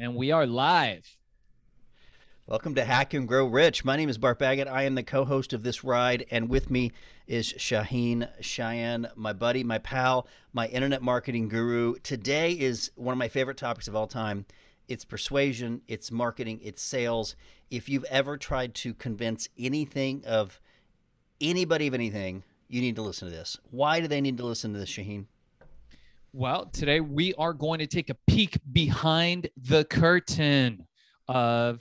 And we are live. Welcome to Hack and Grow Rich. My name is Bart Baggett. I am the co-host of this ride, and with me is Shaheen Cheyenne, my buddy, my pal, my internet marketing guru. Today is one of my favorite topics of all time. It's persuasion, it's marketing, it's sales. If you've ever tried to convince anything of anybody of anything, you need to listen to this. Why do they need to listen to this, Shaheen? Well, today we are going to take a peek behind the curtain of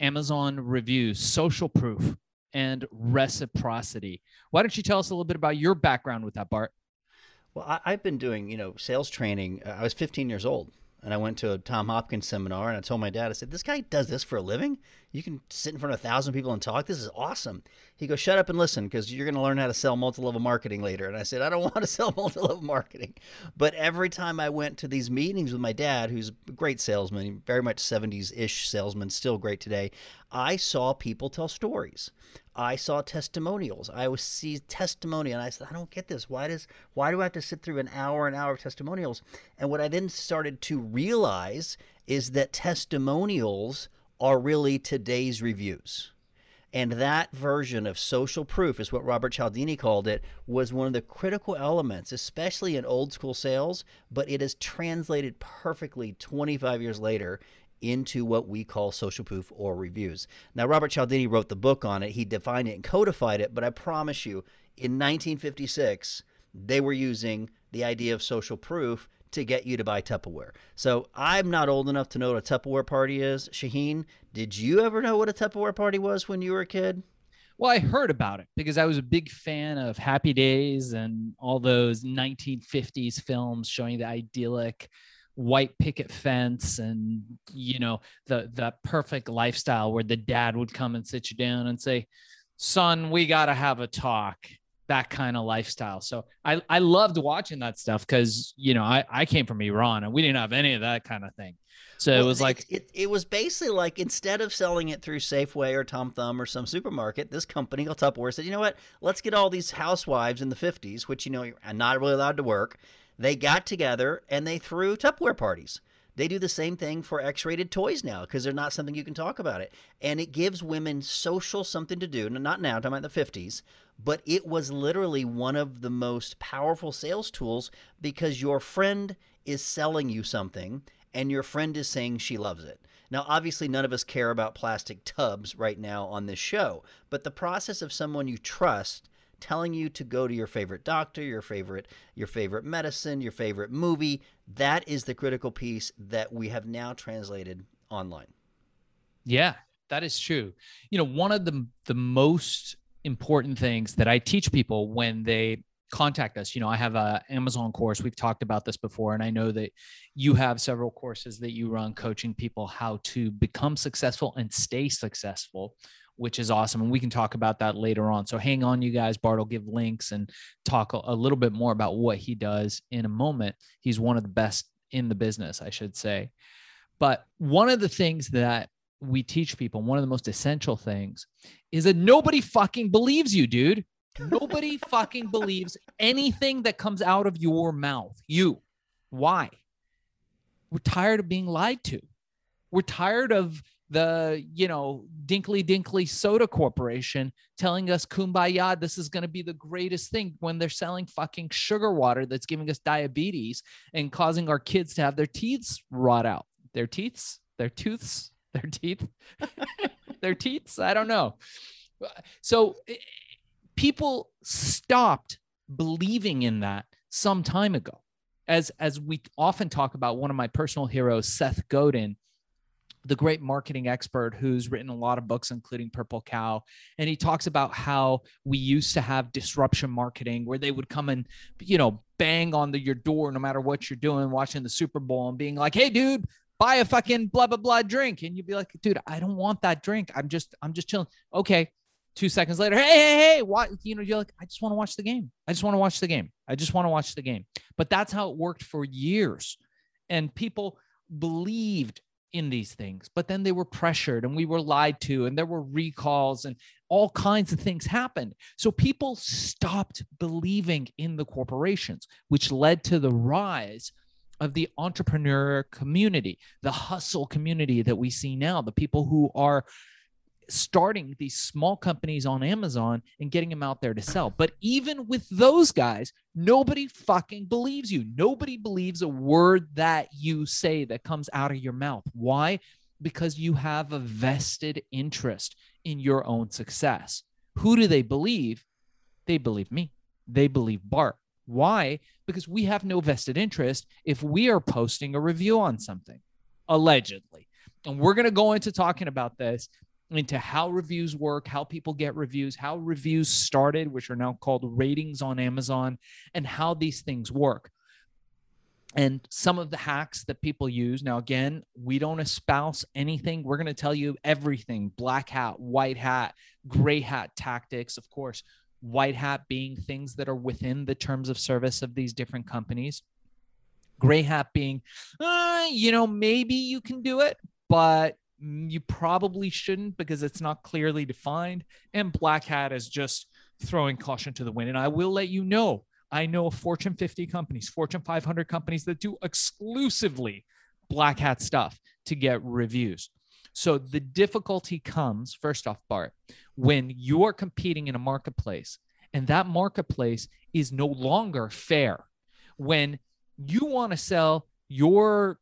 Amazon reviews, social proof, and reciprocity. Why don't you tell us a little bit about your background with that, Bart? Well, I've been doing, sales training. I was 15 years old, and I went to a Tom Hopkins seminar, and I told my dad, I said, this guy does this for a living? You can sit in front of 1,000 people and talk? This is awesome. He goes, shut up and listen, because you're going to learn how to sell multi-level marketing later. And I said, I don't want to sell multi-level marketing. But every time I went to these meetings with my dad, who's a great salesman, very much 70s-ish salesman, still great today, I saw people tell stories. I saw testimonials. I would see testimony, and I said, I don't get this. Why do I have to sit through an hour of testimonials? And what I then started to realize is that testimonials are really today's reviews. And that version of social proof is what Robert Cialdini called it, was one of the critical elements, especially in old school sales, but it is translated perfectly 25 years later into what we call social proof or reviews. Now, Robert Cialdini wrote the book on it. He defined it and codified it, but I promise you, in 1956, they were using the idea of social proof to get you to buy Tupperware. So I'm not old enough to know what a Tupperware party is. Shaheen, did you ever know what a Tupperware party was when you were a kid? Well, I heard about it because I was a big fan of Happy Days and all those 1950s films showing the idyllic white picket fence and, the perfect lifestyle where the dad would come and sit you down and say, son, we got to have a talk, that kind of lifestyle. So I loved watching that stuff because, I came from Iran and we didn't have any of that kind of thing. So well, it was like, it was basically like, instead of selling it through Safeway or Tom Thumb or some supermarket, this company called Tupperware said, you know what, let's get all these housewives in the 50s, which, are not really allowed to work. They got together and they threw Tupperware parties. They do the same thing for X-rated toys now because they're not something you can talk about it. And it gives women social something to do. Not now, I'm talking about the 50s, but it was literally one of the most powerful sales tools because your friend is selling you something and your friend is saying she loves it. Now, obviously, none of us care about plastic tubs right now on this show, but the process of someone you trust telling you to go to your favorite doctor, your favorite medicine, your favorite movie. That is the critical piece that we have now translated online. Yeah, that is true. One of the most important things that I teach people when they contact us, I have an Amazon course. We've talked about this before, and I know that you have several courses that you run coaching people how to become successful and stay successful, which is awesome. And we can talk about that later on. So hang on, you guys. Bart will give links and talk a little bit more about what he does in a moment. He's one of the best in the business, I should say. But one of the things that we teach people, one of the most essential things, is that nobody fucking believes you, dude. Nobody fucking believes anything that comes out of your mouth. You. Why? We're tired of being lied to. We're tired of the, Dinkly Soda Corporation telling us kumbaya, this is going to be the greatest thing when they're selling fucking sugar water that's giving us diabetes and causing our kids to have their teeth rot out. Their teeth. I don't know. So people stopped believing in that some time ago. As we often talk about, one of my personal heroes, Seth Godin, the great marketing expert who's written a lot of books, including Purple Cow. And he talks about how we used to have disruption marketing where they would come and, bang on your door no matter what you're doing, watching the Super Bowl and being like, hey, dude, buy a fucking blah, blah, blah drink. And you'd be like, dude, I don't want that drink. I'm just chilling. Okay. 2 seconds later, hey, what? You're like, I just want to watch the game. But that's how it worked for years. And people believed in these things, but then they were pressured and we were lied to and there were recalls and all kinds of things happened. So people stopped believing in the corporations, which led to the rise of the entrepreneur community, the hustle community that we see now, the people who are starting these small companies on Amazon and getting them out there to sell. But even with those guys, nobody fucking believes you. Nobody believes a word that you say that comes out of your mouth. Why? Because you have a vested interest in your own success. Who do they believe? They believe me. They believe Bart. Why? Because we have no vested interest if we are posting a review on something, allegedly. And we're going to go into talking about this, into how reviews work, how people get reviews, how reviews started, which are now called ratings on Amazon, and how these things work. And some of the hacks that people use. Now, again, we don't espouse anything. We're going to tell you everything. Black hat, white hat, gray hat tactics, of course. White hat being things that are within the terms of service of these different companies. Gray hat being, you know, maybe you can do it, but you probably shouldn't because it's not clearly defined. And black hat is just throwing caution to the wind. And I will let you know, I know Fortune 50 companies, Fortune 500 companies that do exclusively black hat stuff to get reviews. So the difficulty comes, first off, Bart, when you are competing in a marketplace and that marketplace is no longer fair. When you want to sell your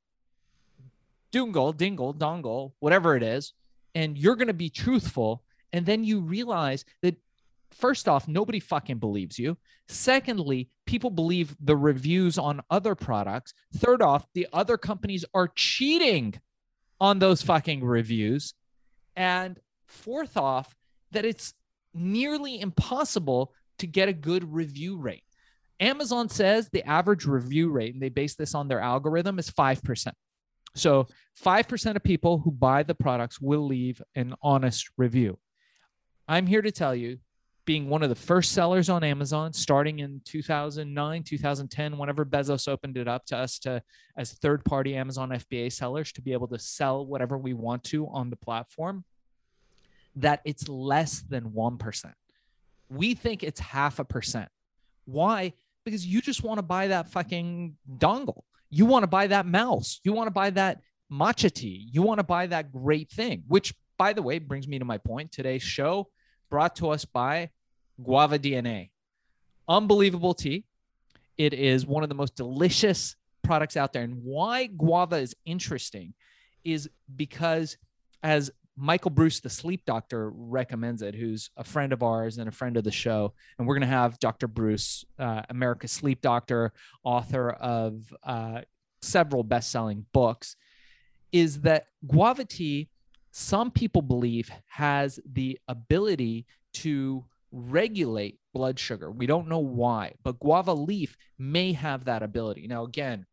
doongle, dingle, dongle, whatever it is, and you're going to be truthful, and then you realize that, first off, nobody fucking believes you. Secondly, people believe the reviews on other products. Third off, the other companies are cheating on those fucking reviews. And fourth off, that it's nearly impossible to get a good review rate. Amazon says the average review rate, and they base this on their algorithm, is 5%. So 5% of people who buy the products will leave an honest review. I'm here to tell you, being one of the first sellers on Amazon starting in 2009, 2010, whenever Bezos opened it up to us to, as third-party Amazon FBA sellers, to be able to sell whatever we want to on the platform, that it's less than 1%. We think it's 0.5%. Why? Because you just want to buy that fucking dongle. You want to buy that mouse. You want to buy that matcha tea. You want to buy that great thing, which, by the way, brings me to my point. Today's show brought to us by Guava DNA. Unbelievable tea. It is one of the most delicious products out there. And why guava is interesting is because, as Michael Bruce, the sleep doctor, recommends it, who's a friend of ours and a friend of the show. And we're going to have Dr. Bruce, America's sleep doctor, author of several best-selling books, is that guava tea, some people believe, has the ability to regulate blood sugar. We don't know why, but guava leaf may have that ability. Now, again,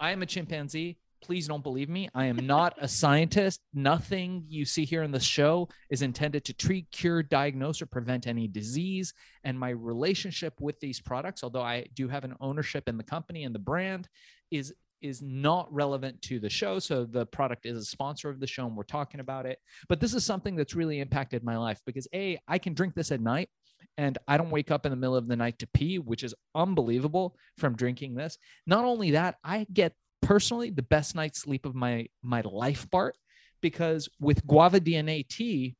I am a chimpanzee. Please don't believe me. I am not a scientist. Nothing you see here in the show is intended to treat, cure, diagnose, or prevent any disease. And my relationship with these products, although I do have an ownership in the company and the brand, is not relevant to the show. So the product is a sponsor of the show and we're talking about it. But this is something that's really impacted my life because A, I can drink this at night and I don't wake up in the middle of the night to pee, which is unbelievable from drinking this. Not only that, I get personally the best night's sleep of my life, Bart, because with Guava DNA tea,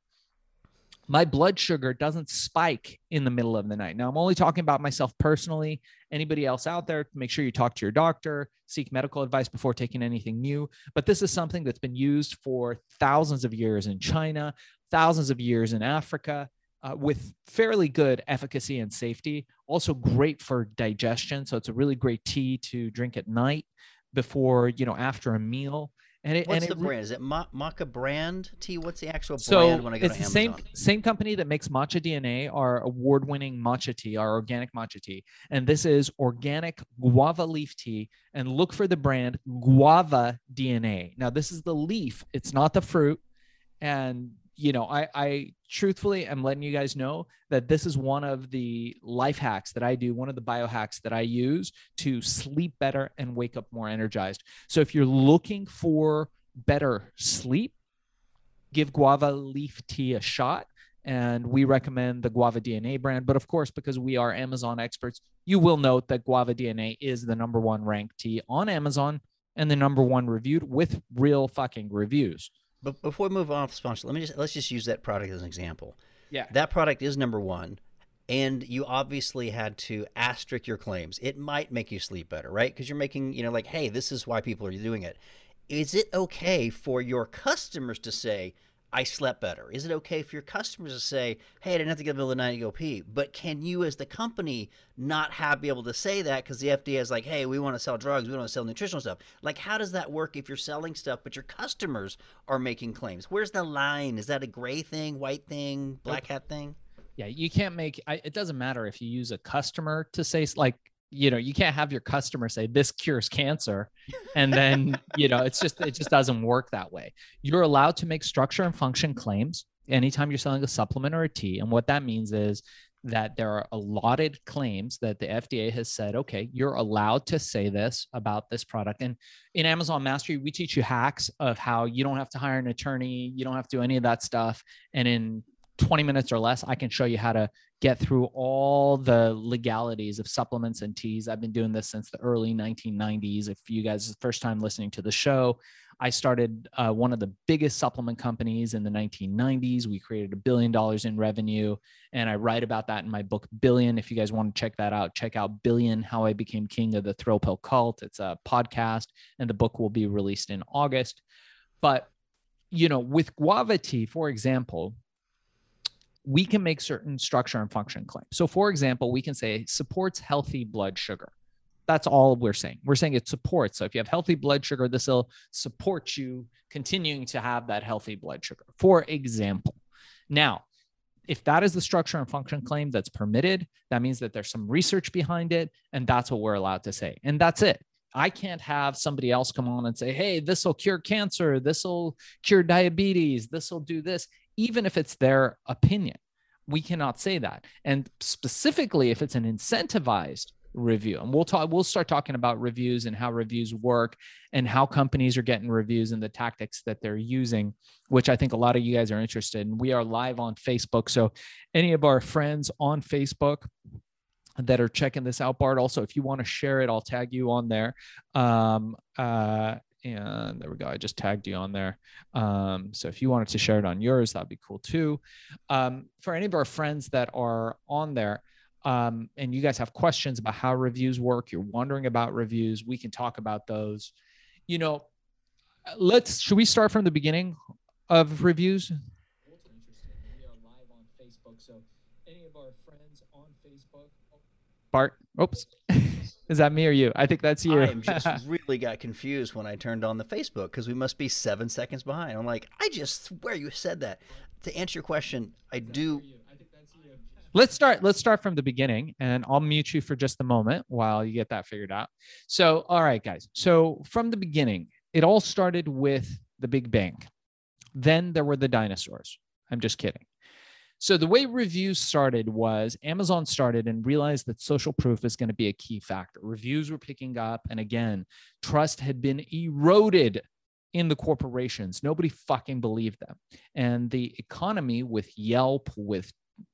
my blood sugar doesn't spike in the middle of the night. Now, I'm only talking about myself personally. Anybody else out there, make sure you talk to your doctor, seek medical advice before taking anything new. But this is something that's been used for thousands of years in China, thousands of years in Africa, with fairly good efficacy and safety. Also great for digestion. So it's a really great tea to drink at night before, you know, after a meal. And what's the brand? Is it Matcha brand tea? What's the actual brand when I go to Amazon? Same company that makes Matcha DNA, our award-winning matcha tea, our organic matcha tea. And this is organic guava leaf tea. And look for the brand Guava DNA. Now, this is the leaf. It's not the fruit. And, you know, I truthfully am letting you guys know that this is one of the life hacks that I do, one of the biohacks that I use to sleep better and wake up more energized. So if you're looking for better sleep, give guava leaf tea a shot. and we recommend the Guava DNA brand. But of course, because we are Amazon experts, you will note that Guava DNA is the #1 ranked tea on Amazon and the #1 reviewed with real fucking reviews. But before we move on to sponsor, let's just use that product as an example. Yeah. That product is #1. And you obviously had to asterisk your claims. It might make you sleep better, right? Because you're making, you know, like, hey, this is why people are doing it. Is it okay for your customers to say, I slept better? Is it okay for your customers to say, hey, I didn't have to get in the middle of the night to go pee? But can you as the company not be able to say that because the FDA is like, hey, we want to sell drugs, we don't want to sell nutritional stuff. Like, how does that work if you're selling stuff but your customers are making claims? Where's the line? Is that a gray thing, white thing, black hat thing? Yeah, you can't make, it doesn't matter if you use a customer to say, like, you know, you can't have your customer say this cures cancer. And then, you know, it just doesn't work that way. You're allowed to make structure and function claims anytime you're selling a supplement or a tea. And what that means is that there are allotted claims that the FDA has said, okay, you're allowed to say this about this product. And in Amazon Mastery, we teach you hacks of how you don't have to hire an attorney. You don't have to do any of that stuff. And in 20 minutes or less, I can show you how to get through all the legalities of supplements and teas. I've been doing this since the early 1990s. If you guys are the first time listening to the show, I started one of the biggest supplement companies in the 1990s. We created $1 billion in revenue, and I write about that in my book, Billion. If you guys want to check that out, check out Billion, How I Became King of the Thrill Pill Cult. It's a podcast, and the book will be released in August. But, you know, with guava tea, for example, we can make certain structure and function claims. So for example, we can say supports healthy blood sugar. That's all we're saying. We're saying it supports. So if you have healthy blood sugar, this will support you continuing to have that healthy blood sugar, for example. Now, if that is the structure and function claim that's permitted, that means that there's some research behind it, and that's what we're allowed to say. And that's it. I can't have somebody else come on and say, hey, this will cure cancer, this will cure diabetes, this will do this. Even if it's their opinion, we cannot say that. And specifically if it's an incentivized review, and we'll start talking about reviews and how reviews work and how companies are getting reviews and the tactics that they're using, which I think a lot of you guys are interested in. We are live on Facebook. So any of our friends on Facebook that are checking this out, Bart, also, if you want to share it, I'll tag you on there. And there we go. I just tagged you on there. So if you wanted to share it on yours, that'd be cool too. For any of our friends that are on there, and you guys have questions about how reviews work, you're wondering about reviews, we can talk about those. You know, should we start from the beginning of reviews? We are live on Facebook. So any of our friends on Facebook, Bart, oops. Is that me or you? I think that's you. I just really got confused when I turned on the Facebook because we must be 7 seconds behind. I'm like, I just swear you said that. To answer your question, I do. I think that's you. Let's start from the beginning, and I'll mute you for just a moment while you get that figured out. So, all right, guys. So from the beginning, it all started with the Big Bang. Then there were the dinosaurs. I'm just kidding. So the way reviews started was Amazon started and realized that social proof is going to be a key factor. Reviews were picking up. And again, trust had been eroded in the corporations. Nobody fucking believed them. And the economy with Yelp, with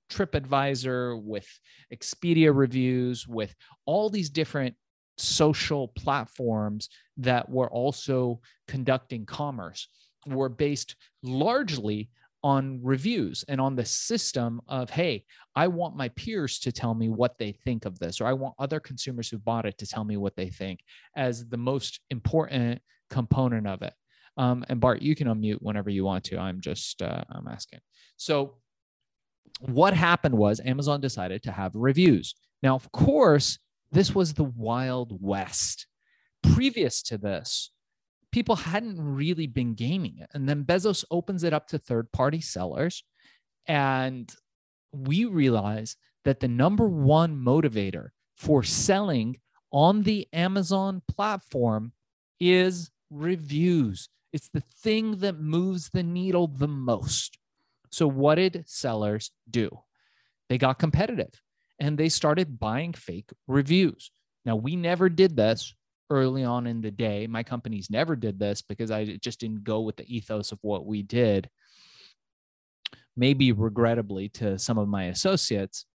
TripAdvisor, with Expedia reviews, with all these different social platforms that were also conducting commerce were based largely on reviews and on the system of, hey, I want my peers to tell me what they think of this, or I want other consumers who bought it to tell me what they think, as the most important component of it. And Bart, you can unmute whenever you want to. I'm just, I'm asking. So what happened was Amazon decided to have reviews. Now, of course, this was the Wild West. Previous to this, people hadn't really been gaming it. And then Bezos opens it up to third-party sellers. And we realize that the #1 motivator for selling on the Amazon platform is reviews. It's the thing that moves the needle the most. So what did sellers do? They got competitive and they started buying fake reviews. Now, we never did this. Early on in the day, my companies never did this because I just didn't go with the ethos of what we did. maybe regrettably to some of my associates,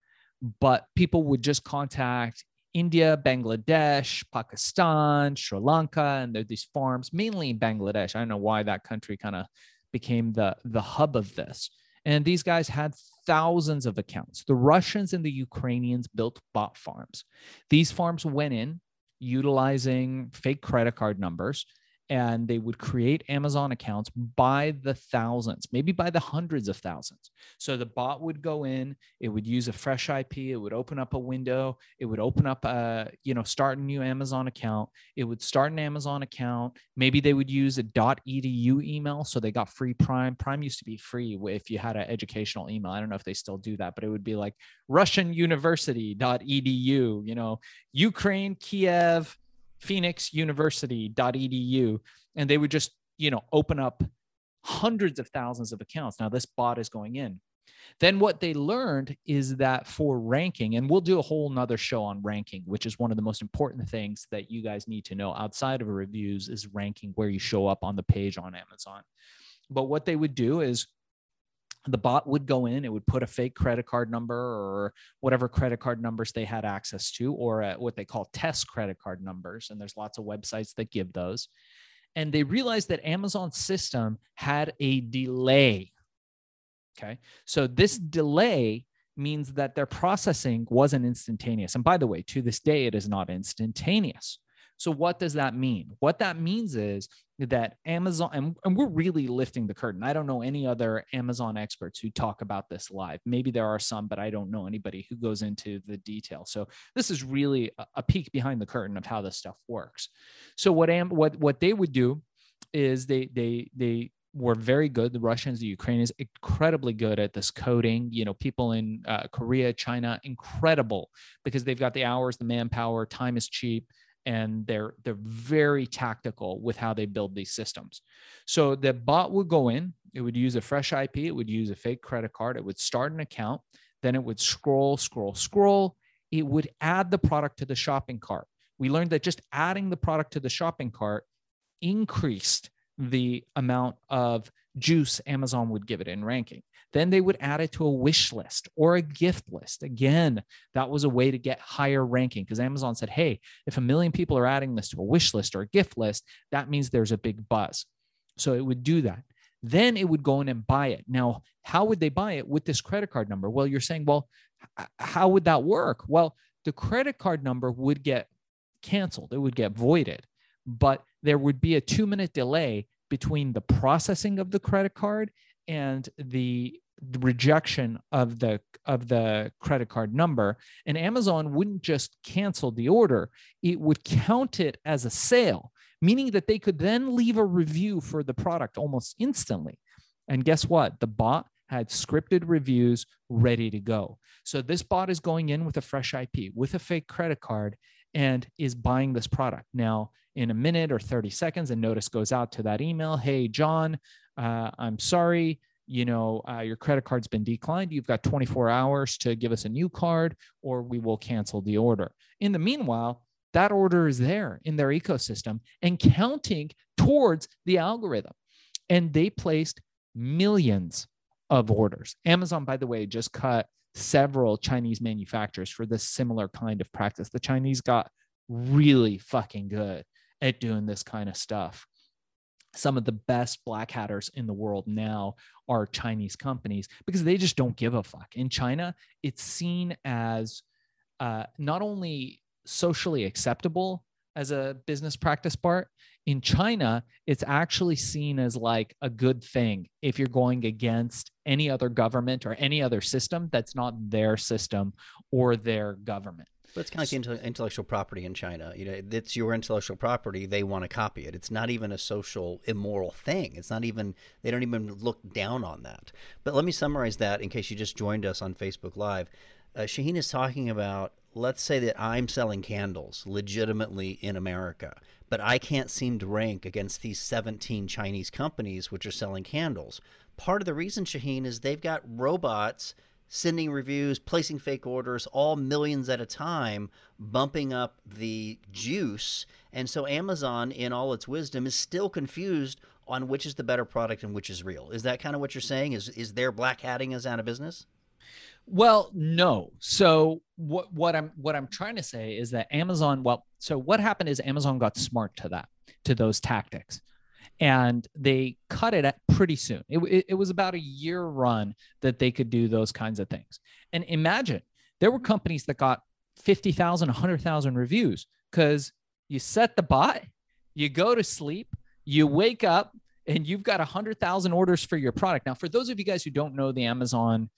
but people would just contact India, Bangladesh, Pakistan, Sri Lanka, and there are these farms, mainly in Bangladesh. I don't know why that country kind of became the hub of this. And these guys had thousands of accounts. The Russians and the Ukrainians built bot farms. These farms went in utilizing fake credit card numbers, and they would create Amazon accounts by the thousands, maybe by the hundreds of thousands. So the bot would go in, it would use a fresh IP, it would open up a window, it would open up a, you know, start a new Amazon account, it would start an Amazon account. Maybe they would use a .edu email, so they got free Prime. Prime used to be free if you had an educational email. I don't know if they still do that, but it would be like russianuniversity.edu, you know, Ukraine, Kiev, phoenixuniversity.edu, and they would just, you know, open up hundreds of thousands of accounts. Now this bot is going in. Then what they learned is that for ranking, and we'll do a whole nother show on ranking, which is one of the most important things that you guys need to know outside of reviews, is ranking, where you show up on the page on Amazon. But what they would do is the bot would go in, it would put a fake credit card number or whatever credit card numbers they had access to, or what they call test credit card numbers. And there's lots of websites that give those. And they realized that Amazon's system had a delay. Okay. So this delay means that their processing wasn't instantaneous. And by the way, to this day, it is not instantaneous. So what does that mean? What that means is that Amazon, and we're really lifting the curtain. I don't know any other Amazon experts who talk about this live. Maybe there are some, but I don't know anybody who goes into the detail. So this is really a peek behind the curtain of how this stuff works. So what they would do is they were very good. The Russians, the Ukrainians, incredibly good at this coding. You know, people in Korea, China, incredible, because they've got the hours, the manpower, time is cheap. And they're very tactical with how they build these systems. So the bot would go in, it would use a fresh IP, it would use a fake credit card, it would start an account, then it would scroll. It would add the product to the shopping cart. We learned that just adding the product to the shopping cart increased the amount of juice Amazon would give it in ranking. Then they would add it to a wish list or a gift list. Again, that was a way to get higher ranking, because Amazon said, hey, if 1 million people are adding this to a wish list or a gift list, that means there's a big buzz. So it would do that. Then it would go in and buy it. Now, how would they buy it with this credit card number? Well, you're saying, well, how would that work? Well, the credit card number would get canceled. It would get voided, but there would be a 2-minute delay between the processing of the credit card and the rejection of the credit card number. And Amazon wouldn't just cancel the order, it would count it as a sale, meaning that they could then leave a review for the product almost instantly. And guess what? The bot had scripted reviews ready to go. So this bot is going in with a fresh IP, with a fake credit card, and is buying this product. Now, in a minute or 30 seconds, a notice goes out to that email. Hey, John, I'm sorry, your credit card's been declined. You've got 24 hours to give us a new card, or we will cancel the order. In the meanwhile, that order is there in their ecosystem and counting towards the algorithm. And they placed millions of orders. Amazon, by the way, just cut several Chinese manufacturers for this similar kind of practice. The Chinese got really fucking good at doing this kind of stuff. Some of the best black hatters in the world now are Chinese companies, because they just don't give a fuck. In China, it's seen as not only socially acceptable as a business practice part, in China, it's actually seen as like a good thing if you're going against any other government or any other system that's not their system or their government. But it's kind of like intellectual property in China. You know, it's your intellectual property. They want to copy it. It's not even a social immoral thing. It's not even, they don't even look down on that. But let me summarize that in case you just joined us on Facebook Live. Shaheen is talking about, let's say that I'm selling candles legitimately in America, but I can't seem to rank against these 17 Chinese companies which are selling candles. Part of the reason, Shaheen, is they've got robots sending reviews, placing fake orders, all millions at a time, bumping up the juice. And so Amazon, in all its wisdom, is still confused on which is the better product and which is real. Is that kind of what you're saying? Is their black hatting us out of business? Well, no. So what I'm trying to say is that Amazon, well, so what happened is Amazon got smart to that, to those tactics. And they cut it at pretty soon. It was about a year run that they could do those kinds of things. And imagine there were companies that got 50,000, 100,000 reviews because you set the bot, you go to sleep, you wake up, and you've got 100,000 orders for your product. Now, for those of you guys who don't know the Amazon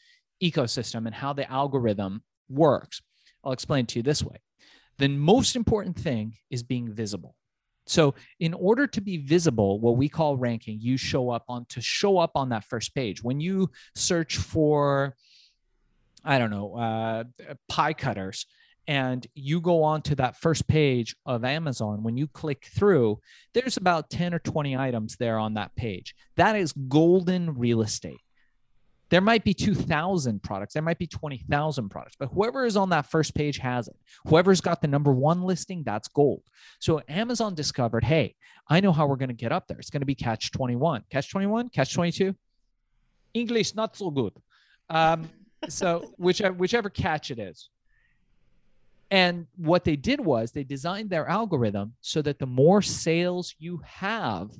ecosystem and how the algorithm works, I'll explain it to you this way. The most important thing is being visible. So in order to be visible, what we call ranking, you show up on that first page. When you search for, I don't know, pie cutters, and you go on to that first page of Amazon, when you click through, there's about 10 or 20 items there on that page. That is golden real estate. There might be 2,000 products. There might be 20,000 products. But whoever is on that first page has it. Whoever's got the #1 listing, that's gold. So Amazon discovered, hey, I know how we're going to get up there. It's going to be catch 21. Catch 21? Catch 22? English, not so good. So whichever catch it is. And what they did was they designed their algorithm so that the more sales you have,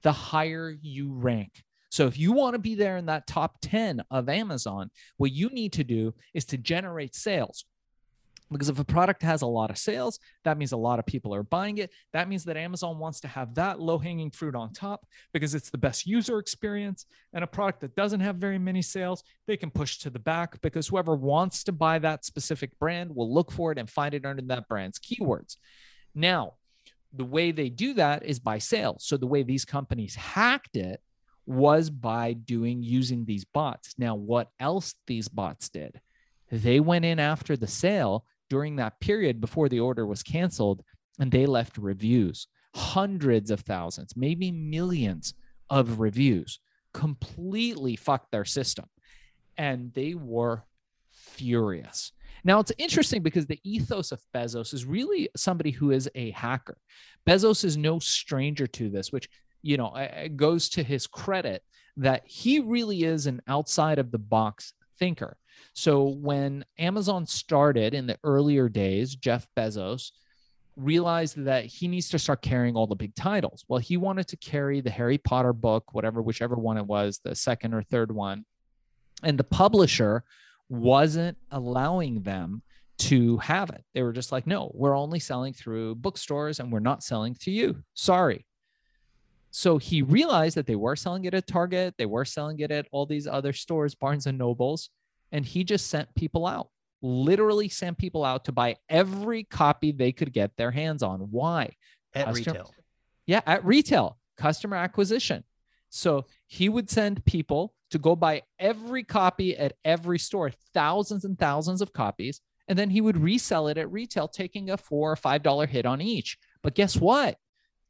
the higher you rank. So if you want to be there in that top 10 of Amazon, what you need to do is to generate sales. Because if a product has a lot of sales, that means a lot of people are buying it. That means that Amazon wants to have that low-hanging fruit on top because it's the best user experience. And a product that doesn't have very many sales, they can push to the back because whoever wants to buy that specific brand will look for it and find it under that brand's keywords. Now, the way they do that is by sales. So the way these companies hacked it was by using these bots. Now, what else these bots did? They went in after the sale during that period before the order was canceled, and they left reviews, hundreds of thousands, maybe millions of reviews, completely fucked their system. And they were furious. Now, it's interesting because the ethos of Bezos is really somebody who is a hacker. Bezos is no stranger to this, which, you know, it goes to his credit that he really is an outside of the box thinker. So when Amazon started in the earlier days, Jeff Bezos realized that he needs to start carrying all the big titles. Well, he wanted to carry the Harry Potter book, whichever one it was, the second or third one. And the publisher wasn't allowing them to have it. They were just like, no, we're only selling through bookstores and we're not selling to you. Sorry. So he realized that they were selling it at Target. They were selling it at all these other stores, Barnes and Nobles. And he just sent people out, literally sent people out to buy every copy they could get their hands on. Why? At retail. Yeah, at retail. Customer acquisition. So he would send people to go buy every copy at every store, thousands and thousands of copies. And then he would resell it at retail, taking a $4 or $5 hit on each. But guess what?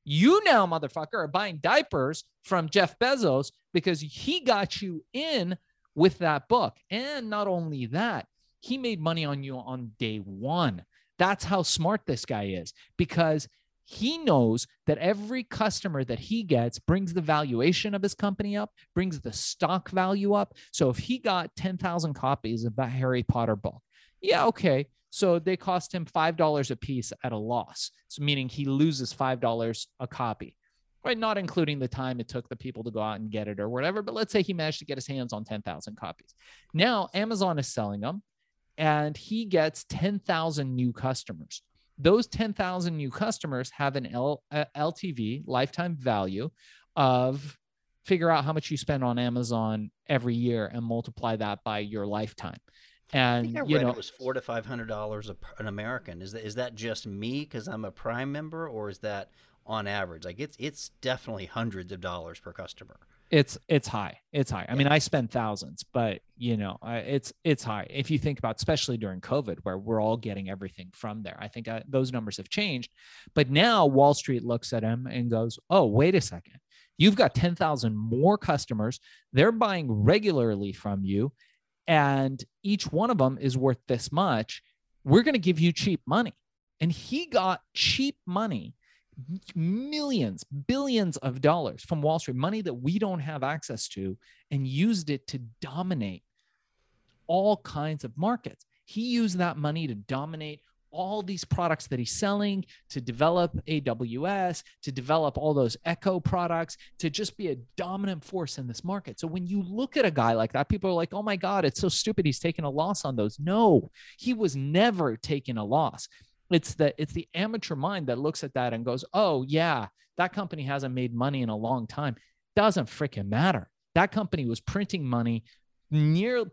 You now, motherfucker, are buying diapers from Jeff Bezos because he got you in with that book. And not only that, he made money on you on day one. That's how smart this guy is, because he knows that every customer that he gets brings the valuation of his company up, brings the stock value up. So if he got 10,000 copies of that Harry Potter book, yeah, okay. So they cost him $5 a piece at a loss. So meaning he loses $5 a copy, right? Not including the time it took the people to go out and get it or whatever. But let's say he managed to get his hands on 10,000 copies. Now Amazon is selling them and he gets 10,000 new customers. Those 10,000 new customers have an LTV, lifetime value, of figure out how much you spend on Amazon every year and multiply that by your lifetime. And I think I read, you know, it was $400 to $500 an American. Is that just me because I'm a Prime member, or is that on average? Like it's definitely hundreds of dollars per customer. It's high. It's high. I mean, I spend thousands, but you know, it's high. If you think about, especially during COVID, where we're all getting everything from there. I think those numbers have changed, but now Wall Street looks at him and goes, "Oh, wait a second. You've got 10,000 more customers. They're buying regularly from you." and each one of them is worth this much. We're going to give you cheap money. And he got cheap money, millions, billions of dollars from Wall Street, money that we don't have access to, and used it to dominate all kinds of markets. He used that money to dominate all these products that he's selling, to develop AWS, to develop all those Echo products, to just be a dominant force in this market. So when you look at a guy like that, people are like, oh my God, it's so stupid. He's taking a loss on those. No, he was never taking a loss. It's the amateur mind that looks at that and goes, oh yeah, that company hasn't made money in a long time. Doesn't freaking matter. That company was printing money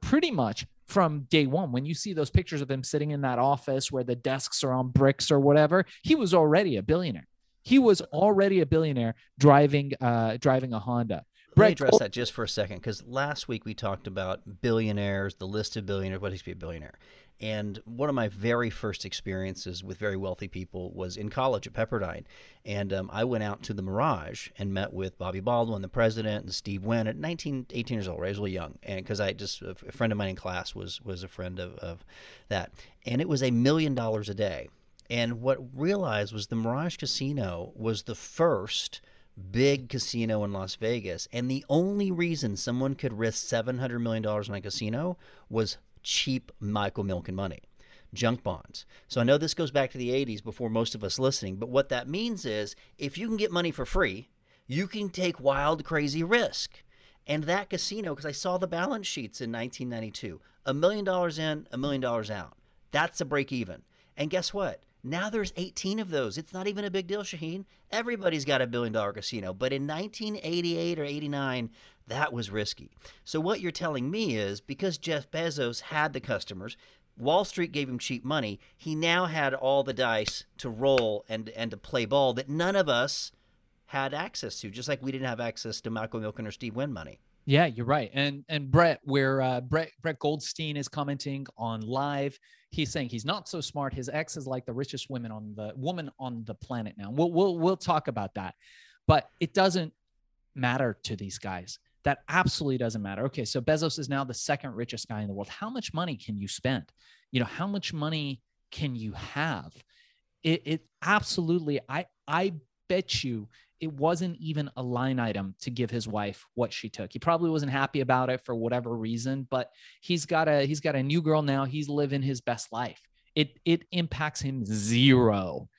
pretty much from day one. When you see those pictures of him sitting in that office where the desks are on bricks or whatever, he was already a billionaire. He was already a billionaire driving a Honda. Let me address that just for a second, because last week we talked about billionaires, the list of billionaires, what it takes to be a billionaire. And one of my very first experiences with very wealthy people was in college at Pepperdine. And I went out to the Mirage and met with Bobby Baldwin, the president, and Steve Wynn at 18 years old, right? I was really young. And because a friend of mine in class was a friend of that. And it was $1 million a day. And what I realized was the Mirage Casino was the first big casino in Las Vegas. And the only reason someone could risk $700 million in a casino was cheap Michael Milken money, junk bonds. So I know this goes back to the 80s before most of us listening, but what that means is if you can get money for free, you can take wild, crazy risk. And that casino, because I saw the balance sheets in 1992, $1 million in, $1 million out. That's a break even. And guess what? Now there's 18 of those. It's not even a big deal, Shaheen. Everybody's got $1 billion casino. But in 1988 or 89, that was risky. So what you're telling me is because Jeff Bezos had the customers, Wall Street gave him cheap money, he now had all the dice to roll and to play ball that none of us had access to, just like we didn't have access to Michael Milken or Steve Wynn money. Yeah, you're right. And Brett, where Brett Goldstein is commenting on live, he's saying he's not so smart. His ex is like the richest woman on the planet now. We'll talk about that, but it doesn't matter to these guys. That absolutely doesn't matter. Okay, so Bezos is now the second richest guy in the world. How much money can you spend? You know, how much money can you have? It absolutely. I bet you it wasn't even a line item to give his wife what she took. He probably wasn't happy about it for whatever reason, but he's got a new girl now. He's living his best life. It impacts him zero.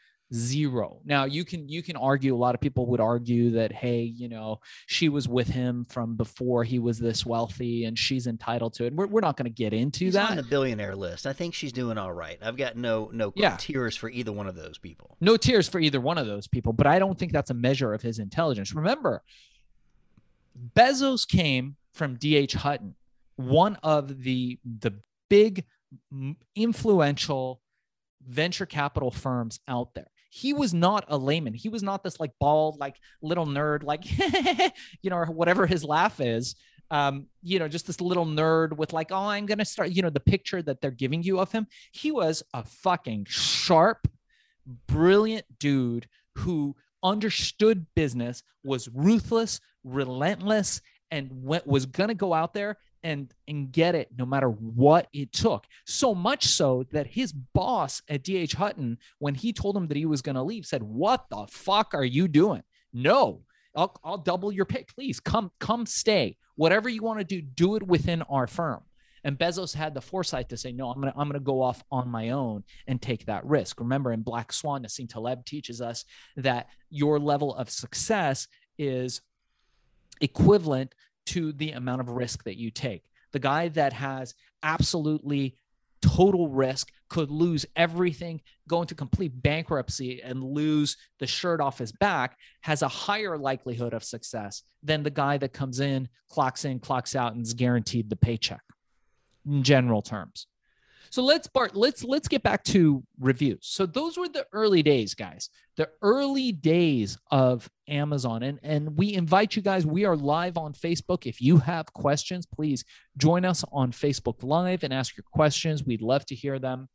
Now you can argue, a lot of people would argue that, hey, you know, she was with him from before he was this wealthy and she's entitled to it. We're not going to get into that. She's on the billionaire list. I think she's doing all right. I've got no tears for either one of those people. No tears for either one of those people, but I don't think that's a measure of his intelligence. Remember, Bezos came from D.H. Hutton, one of the big influential venture capital firms out there. He was not a layman. He was not this like bald, like little nerd, like, you know, or whatever his laugh is, you know, just this little nerd with like, oh, I'm going to start, you know, the picture that they're giving you of him. He was a fucking sharp, brilliant dude who understood business, was ruthless, relentless, and was going to go out there and get it no matter what it took. So much so that his boss at D.H. Hutton, when he told him that he was going to leave, said, what the fuck are you doing? No, I'll double your pay. Please come stay. Whatever you want to do it within our firm. And Bezos had the foresight to say, no, I'm going to go off on my own and take that risk. Remember, in Black Swan, Nassim Taleb teaches us that your level of success is equivalent to the amount of risk that you take. The guy that has absolutely total risk could lose everything, go into complete bankruptcy and lose the shirt off his back, has a higher likelihood of success than the guy that comes in, clocks out, and is guaranteed the paycheck in general terms. So let's get back to reviews. So those were the early days, guys, the early days of Amazon. And we invite you guys, we are live on Facebook. If you have questions, please join us on Facebook Live and ask your questions. We'd love to hear them.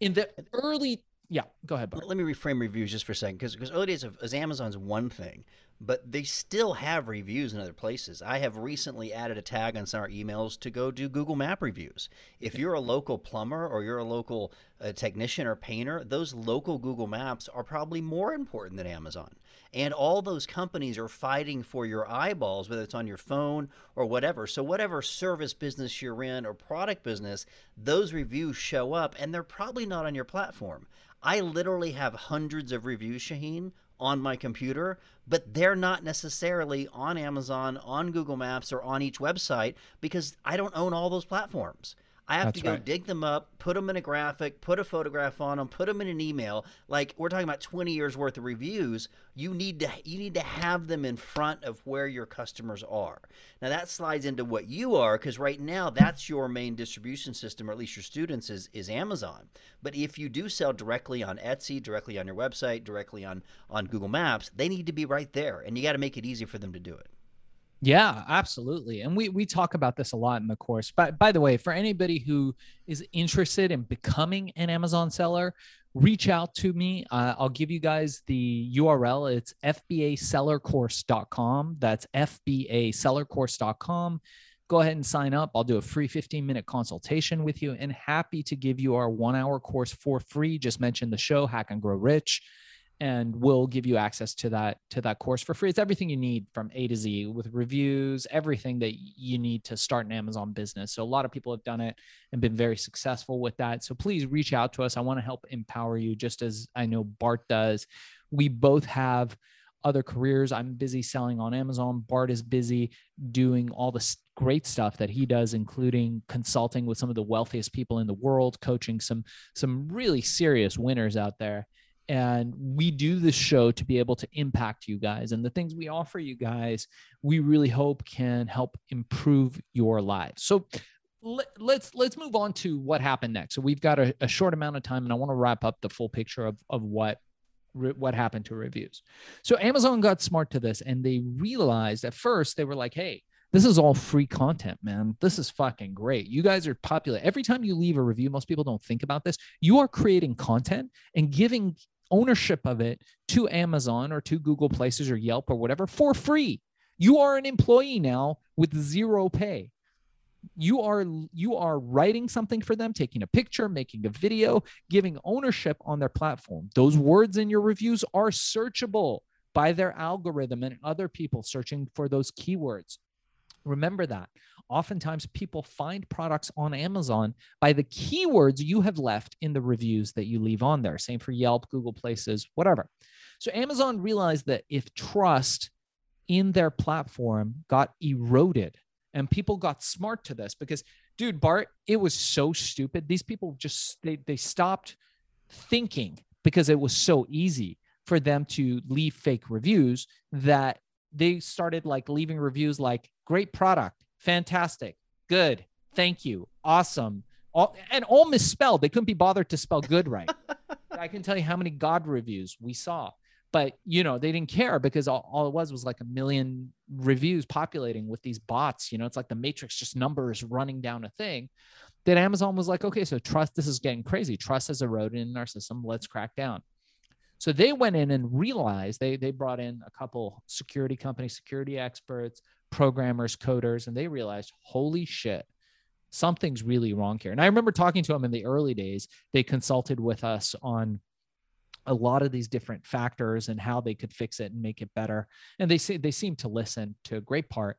In the early, yeah, go ahead, Bart. Let me reframe reviews just for a second, because early days of Amazon's one thing, but they still have reviews in other places. I have recently added a tag on some of our emails to go do Google Map reviews. If you're a local plumber or you're a local technician or painter, those local Google Maps are probably more important than Amazon. And all those companies are fighting for your eyeballs, whether it's on your phone or whatever. So whatever service business you're in or product business, those reviews show up, and they're probably not on your platform. I literally have hundreds of reviews, Shaheen, on my computer, but they're not necessarily on Amazon, on Google Maps, or on each website because I don't own all those platforms. I have to go dig them up, put them in a graphic, put a photograph on them, put them in an email. Like, we're talking about 20 years worth of reviews. You need to have them in front of where your customers are. Now that slides into what you are, because right now that's your main distribution system, or at least your students, is Amazon. But if you do sell directly on Etsy, directly on your website, directly on Google Maps, they need to be right there, and you got to make it easy for them to do it. Yeah, absolutely. And we talk about this a lot in the course. But by the way, for anybody who is interested in becoming an Amazon seller, reach out to me. I'll give you guys the URL. It's FBAsellercourse.com. That's FBAsellercourse.com. Go ahead and sign up. I'll do a free 15-minute consultation with you, and happy to give you our 1-hour course for free. Just mention the show, Hack and Grow Rich, and we'll give you access to that course for free. It's everything you need from A to Z, with reviews, everything that you need to start an Amazon business. So a lot of people have done it and been very successful with that. So please reach out to us. I want to help empower you, just as I know Bart does. We both have other careers. I'm busy selling on Amazon. Bart is busy doing all the great stuff that he does, including consulting with some of the wealthiest people in the world, coaching some really serious winners out there. And we do this show to be able to impact you guys. And the things we offer you guys, we really hope can help improve your lives. So let's move on to what happened next. So we've got a short amount of time, and I want to wrap up the full picture of what happened to reviews. So Amazon got smart to this, and they realized at first, they were like, hey, this is all free content, man. This is fucking great. You guys are popular. Every time you leave a review, most people don't think about this. You are creating content and giving ownership of it to Amazon or to Google Places or Yelp or whatever for free. You are an employee now with zero pay. You are writing something for them, taking a picture, making a video, giving ownership on their platform. Those words in your reviews are searchable by their algorithm and other people searching for those keywords. Remember that. Oftentimes people find products on Amazon by the keywords you have left in the reviews that you leave on there. Same for Yelp, Google Places, whatever. So Amazon realized that if trust in their platform got eroded, and people got smart to this, because, dude, Bart, it was so stupid. These people just, they stopped thinking because it was so easy for them to leave fake reviews, that they started like leaving reviews like, great product, fantastic, good, thank you, awesome, all misspelled. They couldn't be bothered to spell good right. I can tell you how many God reviews we saw, but they didn't care, because all it was like a million reviews populating with these bots. It's like the Matrix, just numbers running down a thing. Then Amazon was like, okay, so trust, this is getting crazy. Trust has eroded in our system. Let's crack down. So they went in and realized, they brought in a couple security companies, security experts, programmers, coders, and they realized, holy shit, something's really wrong here. And I remember talking to them in the early days. They consulted with us on a lot of these different factors and how they could fix it and make it better. And they seemed to listen to a great part.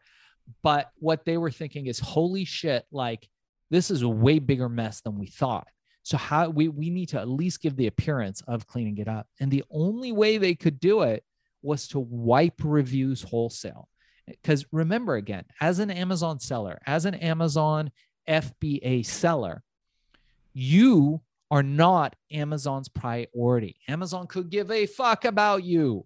But what they were thinking is, holy shit, like, this is a way bigger mess than we thought. So how we need to at least give the appearance of cleaning it up. And the only way they could do it was to wipe reviews wholesale. Because remember, again, as an Amazon seller, as an Amazon FBA seller, you are not Amazon's priority. Amazon could give a fuck about you.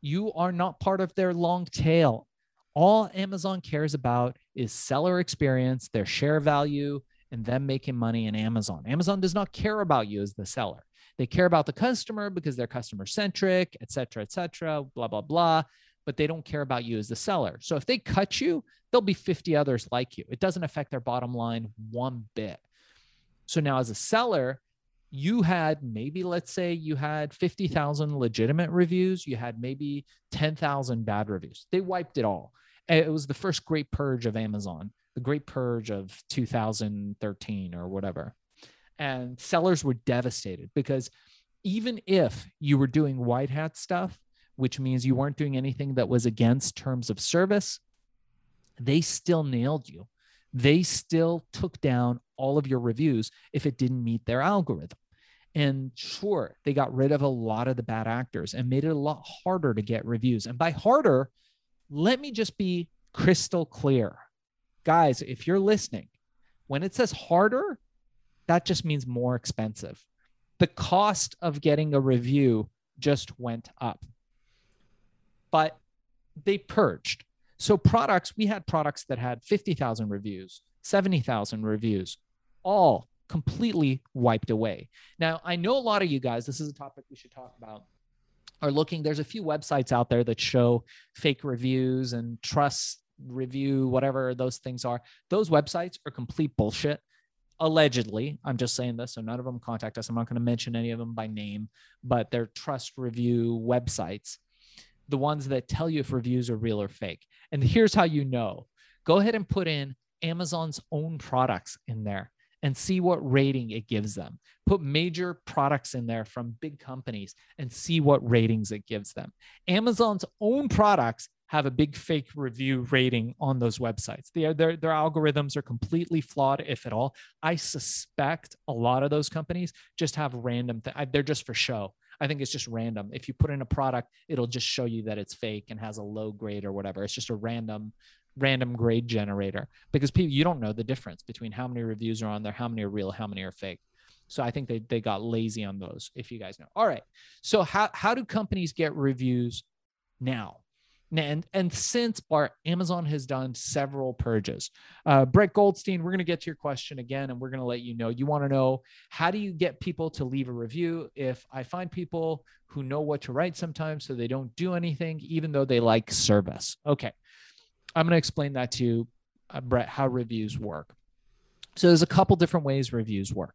You are not part of their long tail. All Amazon cares about is seller experience, their share value, and them making money in Amazon. Amazon does not care about you as the seller. They care about the customer because they're customer-centric, et cetera, blah, blah, blah. But they don't care about you as the seller. So if they cut you, there'll be 50 others like you. It doesn't affect their bottom line one bit. So now as a seller, you had maybe, let's say you had 50,000 legitimate reviews, you had maybe 10,000 bad reviews. They wiped it all. It was the first great purge of Amazon, the great purge of 2013 or whatever. And sellers were devastated because even if you were doing white hat stuff, which means you weren't doing anything that was against terms of service, they still nailed you. They still took down all of your reviews if it didn't meet their algorithm. And sure, they got rid of a lot of the bad actors and made it a lot harder to get reviews. And by harder, let me just be crystal clear. Guys, if you're listening, when it says harder, that just means more expensive. The cost of getting a review just went up, but they purged. So products, we had products that had 50,000 reviews, 70,000 reviews, all completely wiped away. Now, I know a lot of you guys, this is a topic we should talk about, are looking, there's a few websites out there that show fake reviews and trust review, whatever those things are. Those websites are complete bullshit. Allegedly, I'm just saying this, so none of them contact us. I'm not going to mention any of them by name, but they're trust review websites. The ones that tell you if reviews are real or fake. And here's how you know. Go ahead and put in Amazon's own products in there and see what rating it gives them. Put major products in there from big companies and see what ratings it gives them. Amazon's own products have a big fake review rating on those websites. Their algorithms are completely flawed, if at all. I suspect a lot of those companies just have random things. They're just for show. I think it's just random. If you put in a product, it'll just show you that it's fake and has a low grade or whatever. It's just a random grade generator because people, you don't know the difference between how many reviews are on there, how many are real, how many are fake. So I think they got lazy on those, if you guys know. All right. So how do companies get reviews now? And since Amazon has done several purges, Brett Goldstein, we're going to get to your question again, and we're going to let you know. You want to know, how do you get people to leave a review? If I find people who know what to write sometimes, so they don't do anything, even though they like service. Okay. I'm going to explain that to you, Brett, how reviews work. So there's a couple different ways reviews work.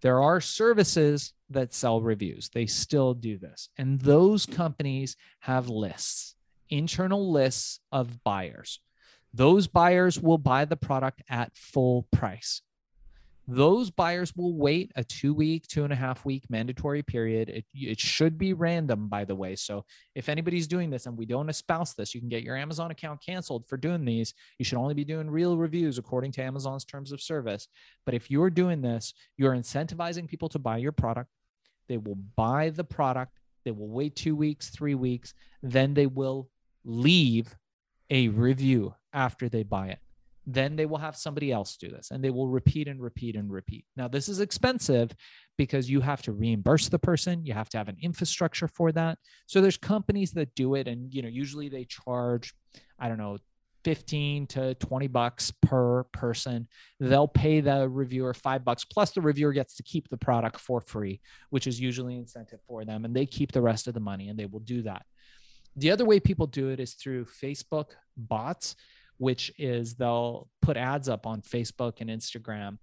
There are services that sell reviews. They still do this. And those companies have lists. Internal lists of buyers. Those buyers will buy the product at full price. Those buyers will wait a 2 week, 2.5 week mandatory period. It should be random, by the way. So if anybody's doing this and we don't espouse this, you can get your Amazon account canceled for doing these. You should only be doing real reviews according to Amazon's terms of service. But if you're doing this, you're incentivizing people to buy your product. They will buy the product. They will wait 2 weeks, 3 weeks, then they will leave a review after they buy it. Then they will have somebody else do this, and they will repeat and repeat and repeat. Now, this is expensive because you have to reimburse the person. You have to have an infrastructure for that. So there's companies that do it, and usually they charge, I don't know, $15 to $20 per person. They'll pay the reviewer $5, plus the reviewer gets to keep the product for free, which is usually an incentive for them. And they keep the rest of the money, and they will do that. The other way people do it is through Facebook bots, which is they'll put ads up on Facebook and Instagram.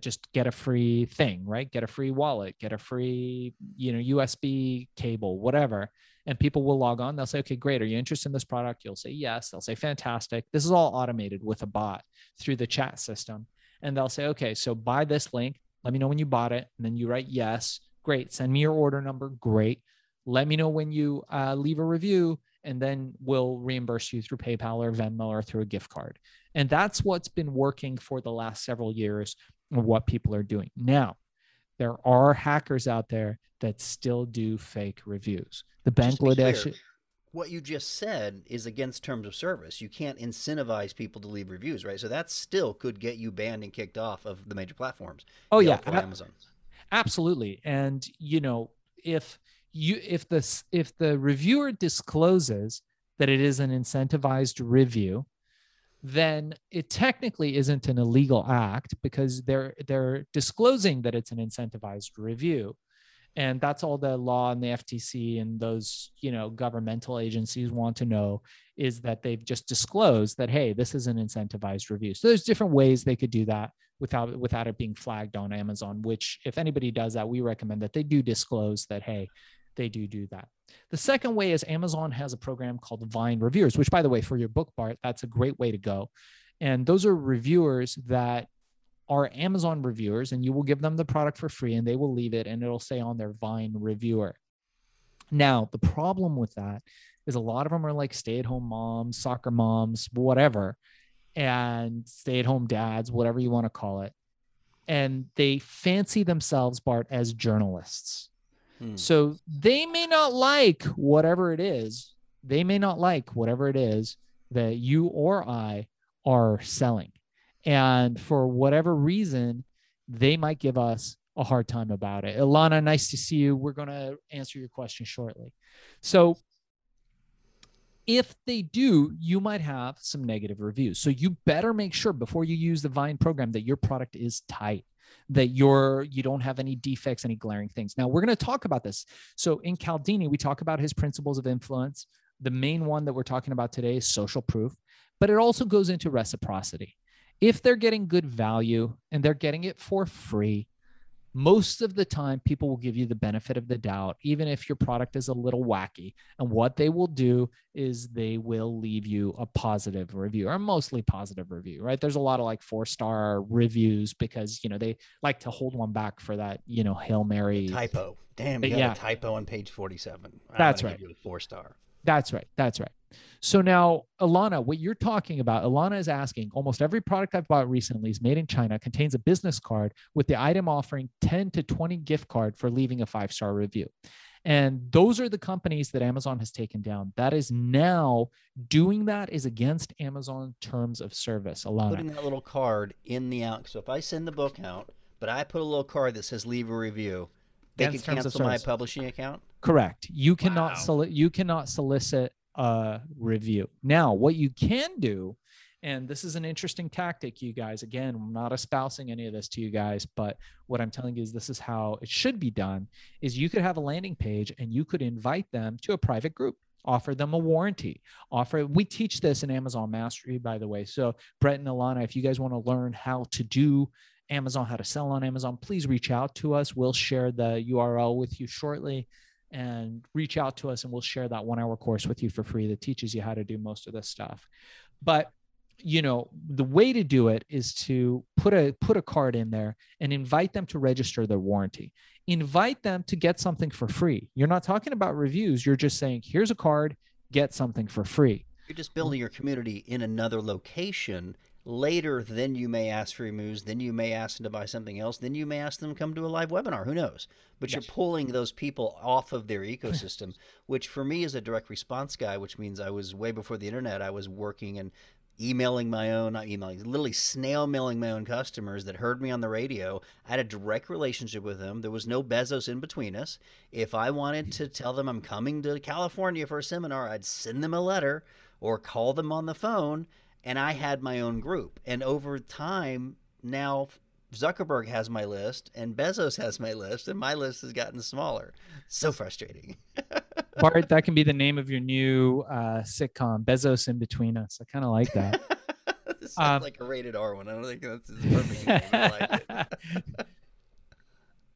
Just get a free thing, right? Get a free wallet, get a free, USB cable, whatever. And people will log on. They'll say, okay, great. Are you interested in this product? You'll say, yes. They'll say, fantastic. This is all automated with a bot through the chat system. And they'll say, okay, so buy this link. Let me know when you bought it. And then you write, yes. Great. Send me your order number. Great. Let me know when you leave a review, and then we'll reimburse you through PayPal or Venmo or through a gift card. And that's what's been working for the last several years, what people are doing. Now, there are hackers out there that still do fake reviews. The Bangladesh. What you just said is against terms of service. You can't incentivize people to leave reviews, right? So that still could get you banned and kicked off of the major platforms. Oh yeah, Amazon. Absolutely. And if the reviewer discloses that it is an incentivized review, then it technically isn't an illegal act because they're disclosing that it's an incentivized review. And that's all the law and the FTC and those, you know, governmental agencies want to know, is that they've just disclosed that, hey, this is an incentivized review. So there's different ways they could do that without it being flagged on Amazon, which if anybody does that, we recommend that they do disclose that, hey, they do that. The second way is Amazon has a program called Vine Reviewers, which, by the way, for your book, Bart, that's a great way to go. And those are reviewers that are Amazon reviewers, and you will give them the product for free and they will leave it and it'll say on their Vine reviewer. Now, the problem with that is a lot of them are like stay-at-home moms, soccer moms, whatever, and stay-at-home dads, whatever you want to call it. And they fancy themselves, Bart, as journalists. Hmm. So they may not like whatever it is. They may not like whatever it is that you or I are selling. And for whatever reason, they might give us a hard time about it. Ilana, nice to see you. We're going to answer your question shortly. So if they do, you might have some negative reviews. So you better make sure before you use the Vine program that your product is tight, that you don't have any defects, any glaring things. Now, we're going to talk about this. So in Cialdini, we talk about his principles of influence. The main one that we're talking about today is social proof, but it also goes into reciprocity. If they're getting good value and they're getting it for free, most of the time people will give you the benefit of the doubt, even if your product is a little wacky. And what they will do is they will leave you a positive review, or mostly positive review, right? There's a lot of like 4-star reviews because, you know, they like to hold one back for that, you know, Hail Mary. The typo. Damn, you got a typo on page 47. That's right. Give you a 4-star. That's right. That's right. So now, Ilana, what you're talking about, Ilana is asking, almost every product I've bought recently is made in China, contains a business card with the item offering 10 to 20 gift card for leaving a 5-star review. And those are the companies that Amazon has taken down. That is now, doing that is against Amazon terms of service, Ilana. Putting that little card in the out. So if I send the book out, but I put a little card that says leave a review, they can cancel my publishing account? Correct. You cannot, you cannot solicit a review. Now, what you can do, and this is an interesting tactic, you guys, again, I'm not espousing any of this to you guys, but what I'm telling you is this is how it should be done, is you could have a landing page and you could invite them to a private group, offer them a warranty, we teach this in Amazon Mastery, by the way. So Brett and Ilana, if you guys want to learn how to do Amazon, how to sell on Amazon, please reach out to us. We'll share the URL with you shortly. And reach out to us and we'll share that 1-hour course with you for free that teaches you how to do most of this stuff. But, you know, the way to do it is to put a card in there and invite them to register their warranty. Invite them to get something for free. You're not talking about reviews. You're just saying, here's a card, get something for free. You're just building your community in another location. Later, then you may ask for reviews, then you may ask them to buy something else, then you may ask them to come to a live webinar, who knows? But yes, you're pulling those people off of their ecosystem, which for me is a direct response guy, which means I was way before the internet, I was working and emailing my own, not emailing, literally snail mailing my own customers that heard me on the radio. I had a direct relationship with them. There was no Bezos in between us. If I wanted to tell them I'm coming to California for a seminar, I'd send them a letter or call them on the phone. And I had my own group. And over time, now Zuckerberg has my list and Bezos has my list and my list has gotten smaller. So frustrating. Bart, that can be the name of your new sitcom, Bezos in Between Us. I kind of like that. This sounds like a rated R one. I don't think that's the perfect name. I like it.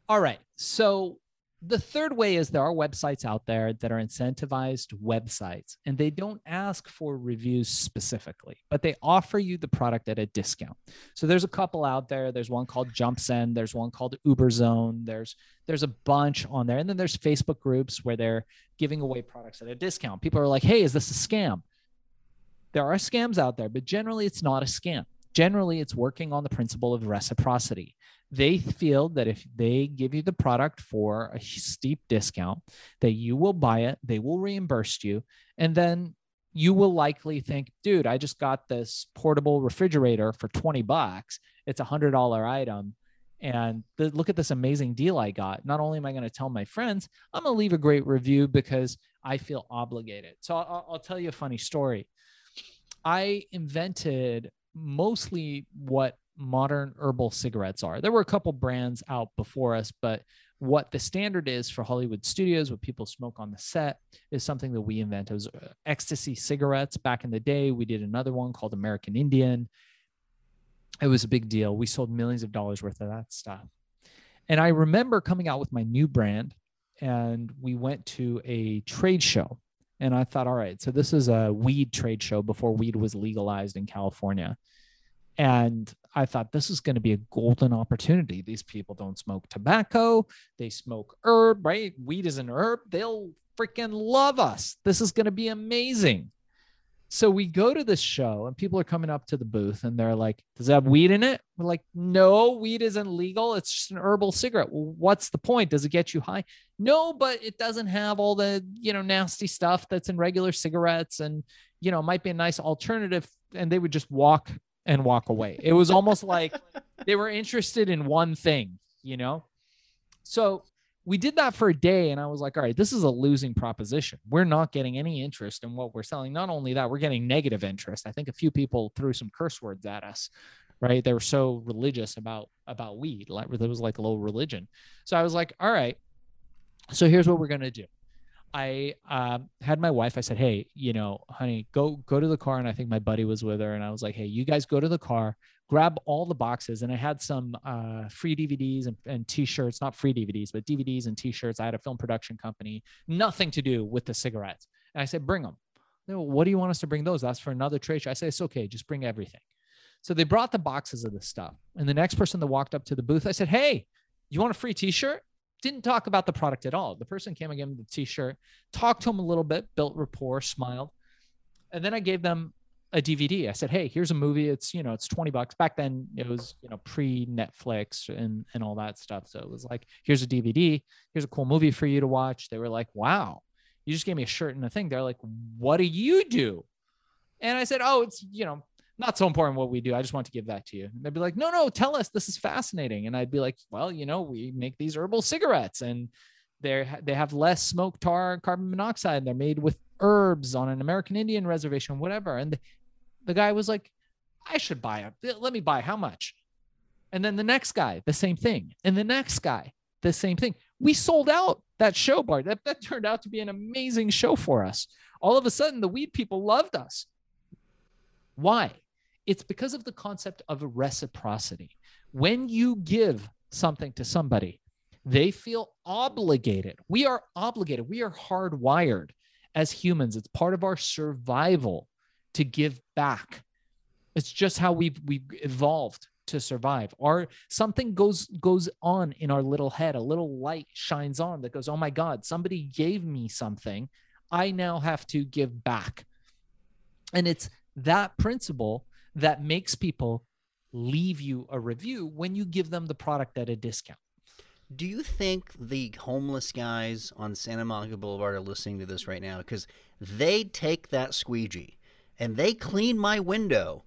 All right. So the third way is there are websites out there that are incentivized websites, and they don't ask for reviews specifically, but they offer you the product at a discount. So there's a couple out there. There's one called JumpSend. There's one called UberZone. There's a bunch on there. And then there's Facebook groups where they're giving away products at a discount. People are like, hey, is this a scam? There are scams out there, but generally it's not a scam. Generally, it's working on the principle of reciprocity. They feel that if they give you the product for a steep discount, that you will buy it, they will reimburse you, and then you will likely think, dude, I just got this portable refrigerator for $20. It's a $100 item. And look at this amazing deal I got. Not only am I going to tell my friends, I'm going to leave a great review because I feel obligated. So I'll tell you a funny story. I invented mostly what modern herbal cigarettes are. There were a couple brands out before us, but what the standard is for Hollywood studios, what people smoke on the set, is something that we invented. It was ecstasy cigarettes back in the day. We did another one called American Indian. It was a big deal. We sold millions of dollars worth of that stuff. And I remember coming out with my new brand, and we went to a trade show. And I thought, all right, so this is a weed trade show before weed was legalized in California. And I thought this is going to be a golden opportunity. These people don't smoke tobacco. They smoke herb, right? Weed is an herb. They'll freaking love us. This is going to be amazing. So we go to this show and people are coming up to the booth and they're like, does it have weed in it? We're like, no, weed isn't legal. It's just an herbal cigarette. Well, what's the point? Does it get you high? No, but it doesn't have all the, you know, nasty stuff that's in regular cigarettes, and, you know, it might be a nice alternative. And they would just walk and walk away. It was almost like they were interested in one thing, you know? So we did that for a day, and I was like, all right, this is a losing proposition. We're not getting any interest in what we're selling. Not only that, we're getting negative interest. I think a few people threw some curse words at us, right? They were so religious about weed. Like, there was like a little religion. So I was like, all right, so here's what we're going to do. I had my wife, I said, hey, you know, honey, go to the car. And I think my buddy was with her. And I was like, hey, you guys go to the car, grab all the boxes. And I had some free DVDs and t-shirts, not free DVDs, but DVDs and t-shirts. I had a film production company, nothing to do with the cigarettes. And I said, bring them. They were, what do you want us to bring those? That's for another trade show. I said, it's okay, just bring everything. So they brought the boxes of the stuff. And the next person that walked up to the booth, I said, hey, you want a free t-shirt? Didn't talk about the product at all. The person came and gave him the t-shirt, talked to him a little bit, built rapport, smiled. And then I gave them a DVD. I said, hey, here's a movie. It's, you know, it's $20. Back then it was, you know, pre-Netflix and all that stuff. So it was like, here's a DVD. Here's a cool movie for you to watch. They were like, wow, you just gave me a shirt and a thing. They're like, what do you do? And I said, oh, it's, you know, not so important what we do. I just want to give that to you. And they'd be like, no, tell us, this is fascinating. And I'd be like, well, you know, we make these herbal cigarettes and they have less smoke, tar, and carbon monoxide. And they're made with herbs on an American Indian reservation, whatever. And the guy was like, I should buy it. Let me buy. How much? And then the next guy, the same thing. And the next guy, the same thing. We sold out that show, Bart. That turned out to be an amazing show for us. All of a sudden, the weed people loved us. Why? It's because of the concept of reciprocity. When you give something to somebody, they feel obligated. We are obligated. We are hardwired as humans. It's part of our survival to give back. It's just how we've evolved to survive. Something goes on in our little head. A little light shines on that goes, oh my God, somebody gave me something. I now have to give back. And it's that principle that makes people leave you a review when you give them the product at a discount. Do you think the homeless guys on Santa Monica Boulevard are listening to this right now? Because they take that squeegee and they clean my window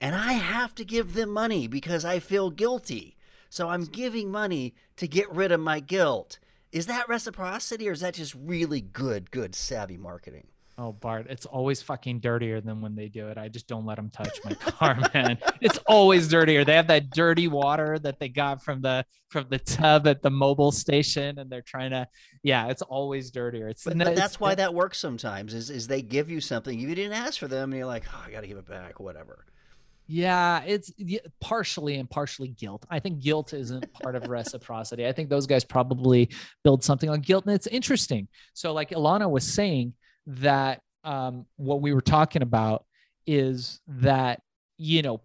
and I have to give them money because I feel guilty. So I'm giving money to get rid of my guilt. Is that reciprocity, or is that just really good, savvy marketing? Oh, Bart, it's always fucking dirtier than when they do it. I just don't let them touch my car, man. It's always dirtier. They have that dirty water that they got from the tub at the mobile station, and they're trying to, yeah, it's always dirtier. That's why that works sometimes is they give you something you didn't ask for them, and you're like, oh, I got to give it back, whatever. Yeah, it's partially guilt. I think guilt isn't part of reciprocity. I think those guys probably build something on guilt, and it's interesting. So like Ilana was saying, that what we were talking about is that, you know,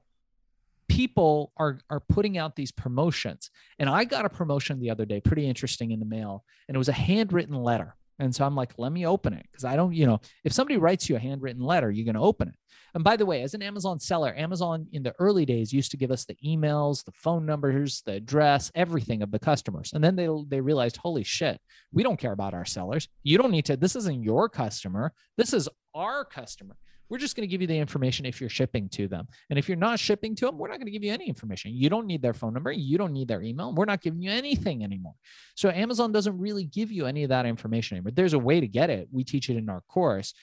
people are putting out these promotions. And I got a promotion the other day, pretty interesting, in the mail, and it was a handwritten letter. And so I'm like, let me open it, because I don't, you know, if somebody writes you a handwritten letter, you're going to open it. And by the way, as an Amazon seller, Amazon in the early days used to give us the emails, the phone numbers, the address, everything of the customers. And then they realized, holy shit, we don't care about our sellers. You don't need to, this isn't your customer. This is our customer. We're just going to give you the information if you're shipping to them. And if you're not shipping to them, we're not going to give you any information. You don't need their phone number. You don't need their email. We're not giving you anything anymore. So Amazon doesn't really give you any of that information anymore. There's a way to get it. We teach it in our course,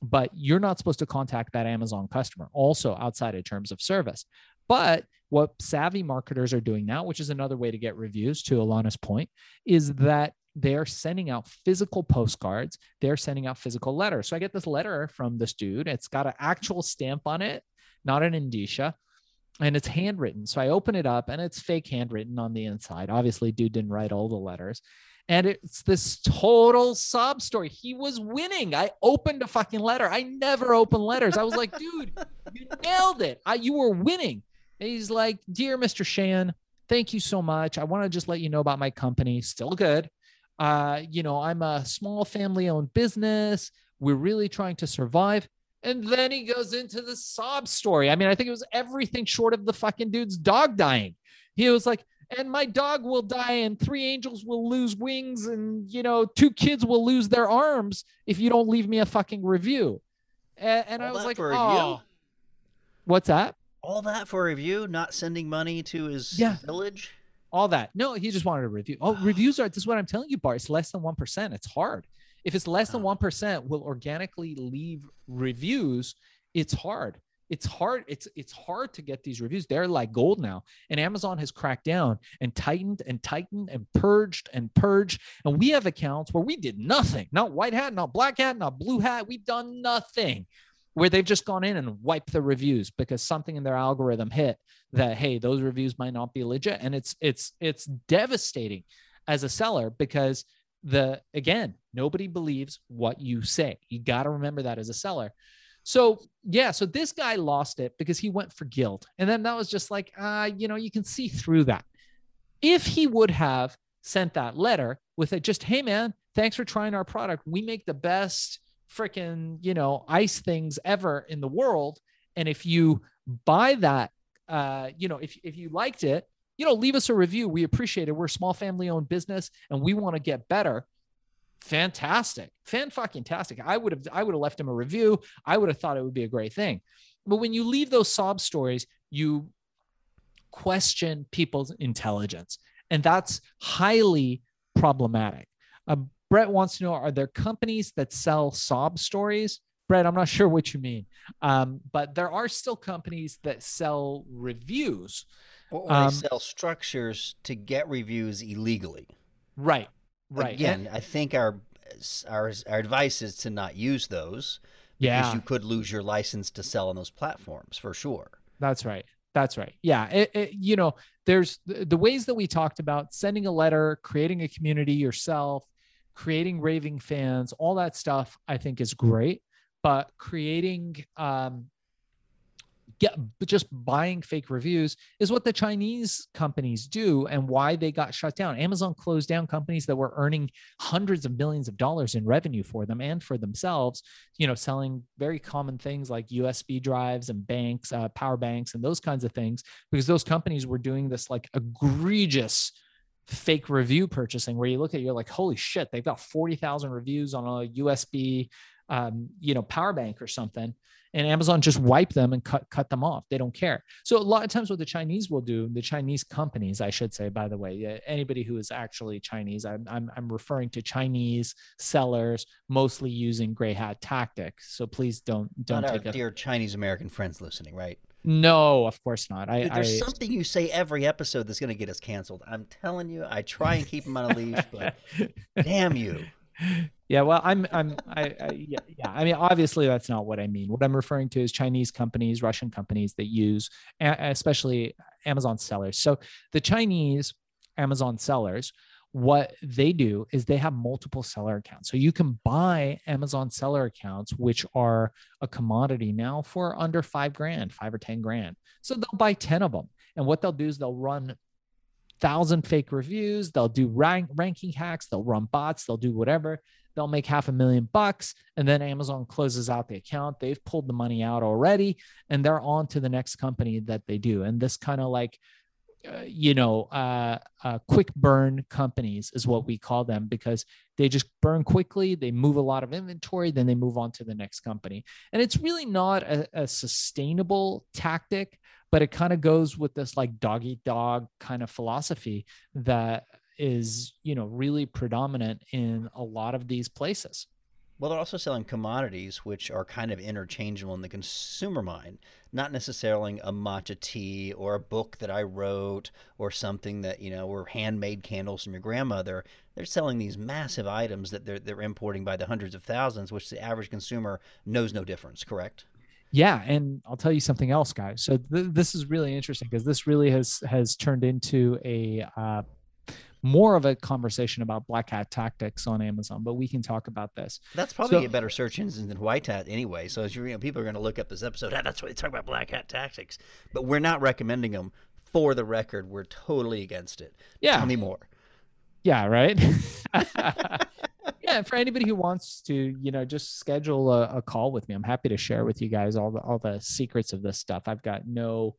but you're not supposed to contact that Amazon customer, also outside of terms of service. But What savvy marketers are doing now, which is another way to get reviews, to Alana's point, is that they're sending out physical postcards. They're sending out physical letters. So I get this letter from this dude. It's got an actual stamp on it, not an indicia, and it's handwritten. So I open it up and it's fake handwritten on the inside. Obviously, dude didn't write all the letters. And it's this total sob story. He was winning. I opened a fucking letter. I never open letters. I was like, dude, you nailed it. You were winning. And he's like, dear Mr. Cheyenne, thank you so much. I want to just let you know about my company. Still good. I'm a small family-owned business. We're really trying to survive. And then he goes into the sob story. I mean, I think it was everything short of the fucking dude's dog dying. He was like, and my dog will die, and 3 angels will lose wings, and 2 kids will lose their arms if you don't leave me a fucking review. And I was like, oh, what's that? All that for a review, not sending money to his village? All that. No, he just wanted a review. Oh, reviews are, this is what I'm telling you, Bart. It's less than 1%. It's hard. If it's less than 1%, we'll organically leave reviews. It's hard. It's hard to get these reviews. They're like gold now. And Amazon has cracked down and tightened and purged. And we have accounts where we did nothing. Not white hat, not black hat, not blue hat. We've done nothing, where they've just gone in and wiped the reviews because something in their algorithm hit that, hey, those reviews might not be legit. And it's devastating as a seller because again, nobody believes what you say. You got to remember that as a seller. So this guy lost it because he went for guilt. And then that was just like, you can see through that. If he would have sent that letter with it, just, hey man, thanks for trying our product. We make the best freaking, ice things ever in the world. And if you buy that, if you liked it, leave us a review. We appreciate it. We're a small family-owned business and we want to get better. Fantastic. Fan-fucking-tastic. I would have left him a review. I would have thought it would be a great thing. But when you leave those sob stories, you question people's intelligence. And that's highly problematic. Brett wants to know, are there companies that sell sob stories? Brett, I'm not sure what you mean. But there are still companies that sell reviews. Or they sell structures to get reviews illegally. Right. Right. Again, I think our advice is to not use those because you could lose your license to sell on those platforms for sure. That's right. Yeah. There's the ways that we talked about: sending a letter, creating a community yourself, creating raving fans, all that stuff I think is great, but creating, just buying fake reviews is what the Chinese companies do and why they got shut down. Amazon closed down companies that were earning hundreds of millions of dollars in revenue for them and for themselves, selling very common things like USB drives and banks, power banks and those kinds of things, because those companies were doing this like egregious fake review purchasing where you look at it, you're like, holy shit, they've got 40,000 reviews on a USB, power bank or something. And Amazon just wiped them and cut them off. They don't care. So a lot of times what the Chinese will do, the Chinese companies, I should say, by the way, anybody who is actually Chinese, I'm referring to Chinese sellers mostly using gray hat tactics. So please don't take our dear Chinese American friends listening, right? No, of course not. There's something you say every episode that's going to get us canceled. I'm telling you, I try and keep them on a leash, but damn you. Yeah, well, I mean, obviously that's not what I mean. What I'm referring to is Chinese companies, Russian companies that use, especially Amazon sellers. So the Chinese Amazon sellers, what they do is they have multiple seller accounts. So you can buy Amazon seller accounts, which are a commodity now, for under $5,000, $5,000 or $10,000. So they'll buy 10 of them. And what they'll do is they'll run 1,000 fake reviews. They'll do ranking hacks. They'll run bots. They'll do whatever. They'll make $500,000. And then Amazon closes out the account. They've pulled the money out already, and they're on to the next company that they do. And this kind of like, quick burn companies is what we call them, because they just burn quickly. They move a lot of inventory, then they move on to the next company. And it's really not a sustainable tactic, but it kind of goes with this like dog eat dog kind of philosophy that is, really predominant in a lot of these places. Well, they're also selling commodities, which are kind of interchangeable in the consumer mind. Not necessarily a matcha tea or a book that I wrote or something that, you know, or handmade candles from your grandmother. They're selling these massive items that they're importing by the hundreds of thousands, which the average consumer knows no difference, correct? Yeah, and I'll tell you something else, guys. So this is really interesting because this really has turned into a more of a conversation about black hat tactics on Amazon, but we can talk about this. That's probably a better search engine than white hat anyway. So as you know, people are going to look up this episode. Ah, that's what they talk about, black hat tactics. But we're not recommending them. For the record, we're totally against it. Yeah. Tell me more. Yeah, right? Yeah, for anybody who wants to, you know, just schedule a call with me. I'm happy to share with you guys all the secrets of this stuff. I've got no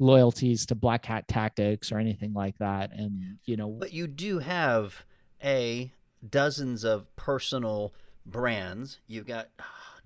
loyalties to black hat tactics or anything like that. And, you know, but you do have dozens of personal brands. You've got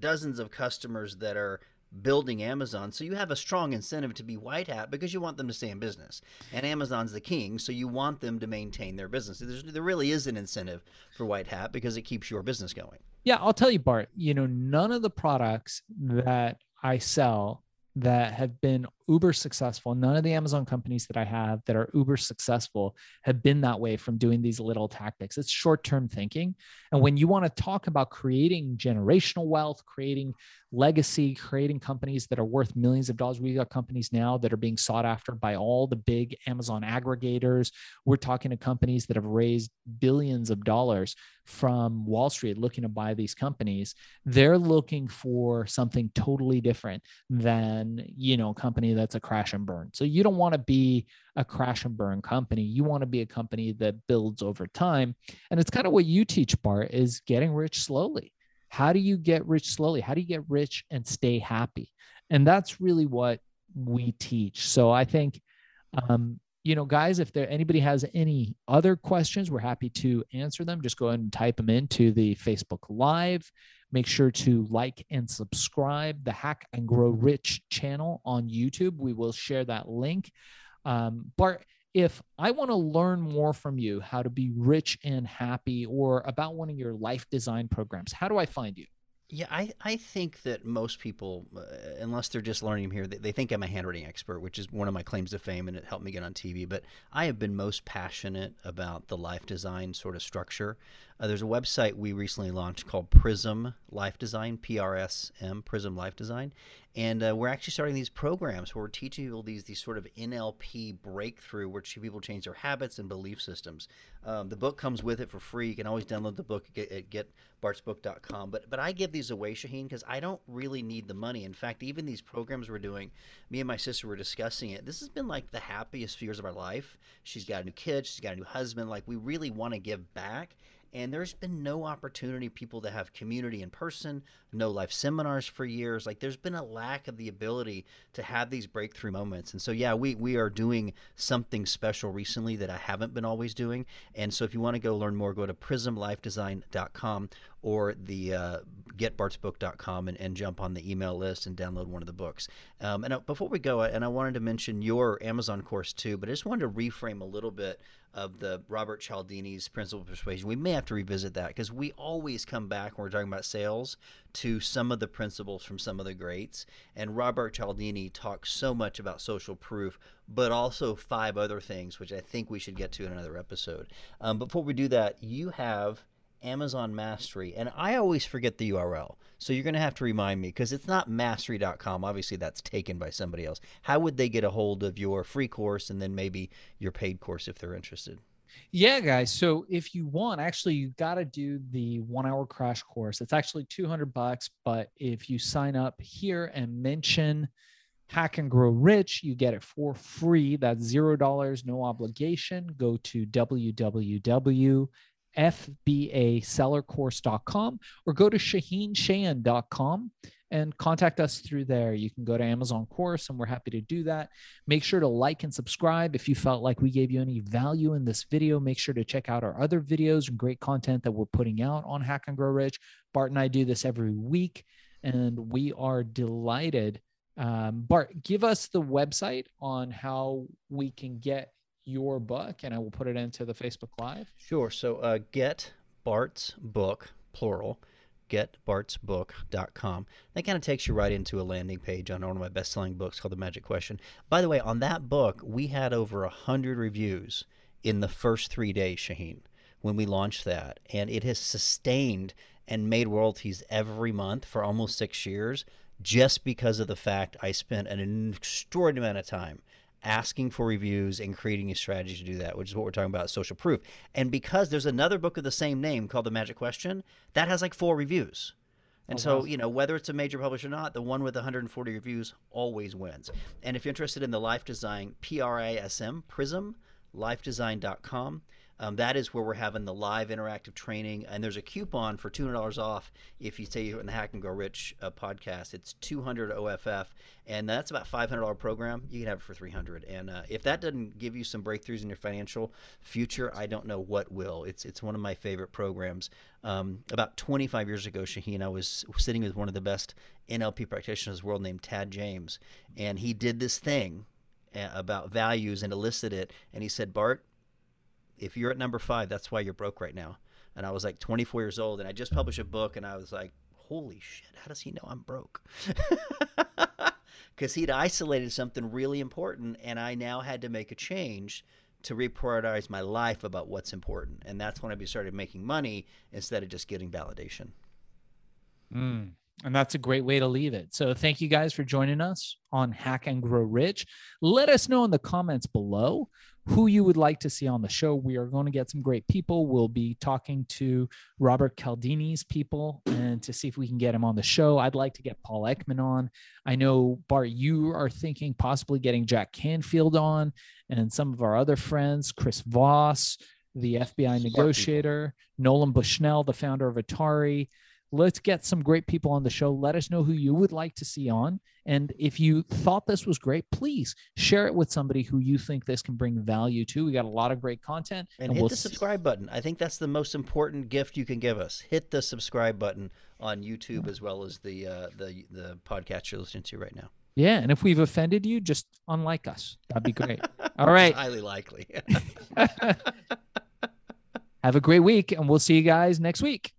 dozens of customers that are building Amazon. So you have a strong incentive to be white hat because you want them to stay in business, and Amazon's the king. So you want them to maintain their business. There really is an incentive for white hat because it keeps your business going. Yeah. I'll tell you, Bart, you know, none of the products that I sell that have been uber successful, none of the Amazon companies that I have that are uber successful have been that way from doing these little tactics. It's short-term thinking. And when you want to talk about creating generational wealth, creating legacy, creating companies that are worth millions of dollars, we've got companies now that are being sought after by all the big Amazon aggregators. We're talking to companies that have raised billions of dollars from Wall Street looking to buy these companies. They're looking for something totally different than, you know, a company that's a crash and burn. So you don't want to be a crash and burn company. You want to be a company that builds over time. And it's kind of what you teach, Bart, is getting rich slowly. How do you get rich slowly? How do you get rich and stay happy? And that's really what we teach. So I think, you know, guys, if anybody has any other questions, we're happy to answer them. Just go ahead and type them into the Facebook Live. Make sure to like and subscribe the Hack and Grow Rich channel on YouTube. We will share that link. Bart, if I want to learn more from you, how to be rich and happy, or about one of your life design programs, how do I find you? Yeah, I think that most people, unless they're just learning here, they think I'm a handwriting expert, which is one of my claims to fame, and it helped me get on TV. But I have been most passionate about the life design sort of structure. There's a website we recently launched called Prism Life Design, PRSM, Prism Life Design. And we're actually starting these programs where we're teaching people these sort of NLP breakthrough where people change their habits and belief systems. The book comes with it for free. You can always download the book at Getbartsbook.com. But I give these away, Shaheen, because I don't really need the money. In fact, even these programs we're doing, me and my sister were discussing it. This has been like the happiest few years of our life. She's got a new kid. She's got a new husband. Like, we really want to give back. And there's been no opportunity for people to have community in person, no life seminars for years. Like, there's been a lack of the ability to have these breakthrough moments. And so, yeah, we are doing something special recently that I haven't been always doing. And so if you want to go learn more, go to prismlifedesign.com or the getbartsbook.com and jump on the email list and download one of the books. And before we go, and I wanted to mention your Amazon course too, but I just wanted to reframe a little bit of the Robert Cialdini's Principle of Persuasion. We may have to revisit that because we always come back when we're talking about sales to some of the principles from some of the greats. And Robert Cialdini talks so much about social proof, but also 5 other things, which I think we should get to in another episode. Before we do that, you have Amazon Mastery, and I always forget the URL, so you're going to have to remind me because it's not mastery.com. Obviously, that's taken by somebody else. How would they get a hold of your free course and then maybe your paid course if they're interested? Yeah, guys. So if you want, actually, you got to do the 1-hour crash course. It's actually $200, but if you sign up here and mention Hack and Grow Rich, you get it for free. That's $0, no obligation. Go to www.FBAsellercourse.com or go to ShaheenShan.com and contact us through there. You can go to Amazon course and we're happy to do that. Make sure to like and subscribe. If you felt like we gave you any value in this video, make sure to check out our other videos and great content that we're putting out on Hack and Grow Rich. Bart and I do this every week and we are delighted. Bart, give us the website on how we can get your book, and I will put it into the Facebook Live. Sure. So get Bart's book, plural, Getbartsbook.com. That kind of takes you right into a landing page on one of my best-selling books called The Magic Question. By the way, on that book, we had over 100 reviews in the first 3 days, Shaheen, when we launched that. And it has sustained and made royalties every month for almost 6 years just because of the fact I spent an extraordinary amount of time asking for reviews and creating a strategy to do that, which is what we're talking about, social proof. And because there's another book of the same name called The Magic Question, that has like 4 reviews. And so, you know, whether it's a major publisher or not, the one with 140 reviews always wins. And if you're interested in the Life Design, PRISM, Prism, lifedesign.com, that is where we're having the live interactive training. And there's a coupon for $200 off if you say you're in the Hack and Grow Rich podcast. It's 200 OFF, and that's about $500 program. You can have it for $300. And if that doesn't give you some breakthroughs in your financial future, I don't know what will. It's one of my favorite programs. About 25 years ago, Shaheen, I was sitting with one of the best NLP practitioners in the world named Tad James, and he did this thing about values and elicited it. And he said, Bart, if you're at number 5, that's why you're broke right now. And I was like 24 years old, and I just published a book, and I was like, holy shit, how does he know I'm broke? Because he'd isolated something really important, and I now had to make a change to reprioritize my life about what's important. And that's when I started making money instead of just getting validation. And that's a great way to leave it. So thank you guys for joining us on Hack and Grow Rich. Let us know in the comments below who you would like to see on the show. We are going to get some great people. We'll be talking to Robert Cialdini's people and to see if we can get him on the show. I'd like to get Paul Ekman on. I know, Bart, you are thinking possibly getting Jack Canfield on and some of our other friends, Chris Voss, the FBI negotiator, Nolan Bushnell, the founder of Atari. Let's get some great people on the show. Let us know who you would like to see on. And if you thought this was great, please share it with somebody who you think this can bring value to. We got a lot of great content. And hit the subscribe button. I think that's the most important gift you can give us. Hit the subscribe button on YouTube as well as the podcast you're listening to right now. Yeah, and if we've offended you, just unlike us. That'd be great. All right. Highly likely. Have a great week, and we'll see you guys next week.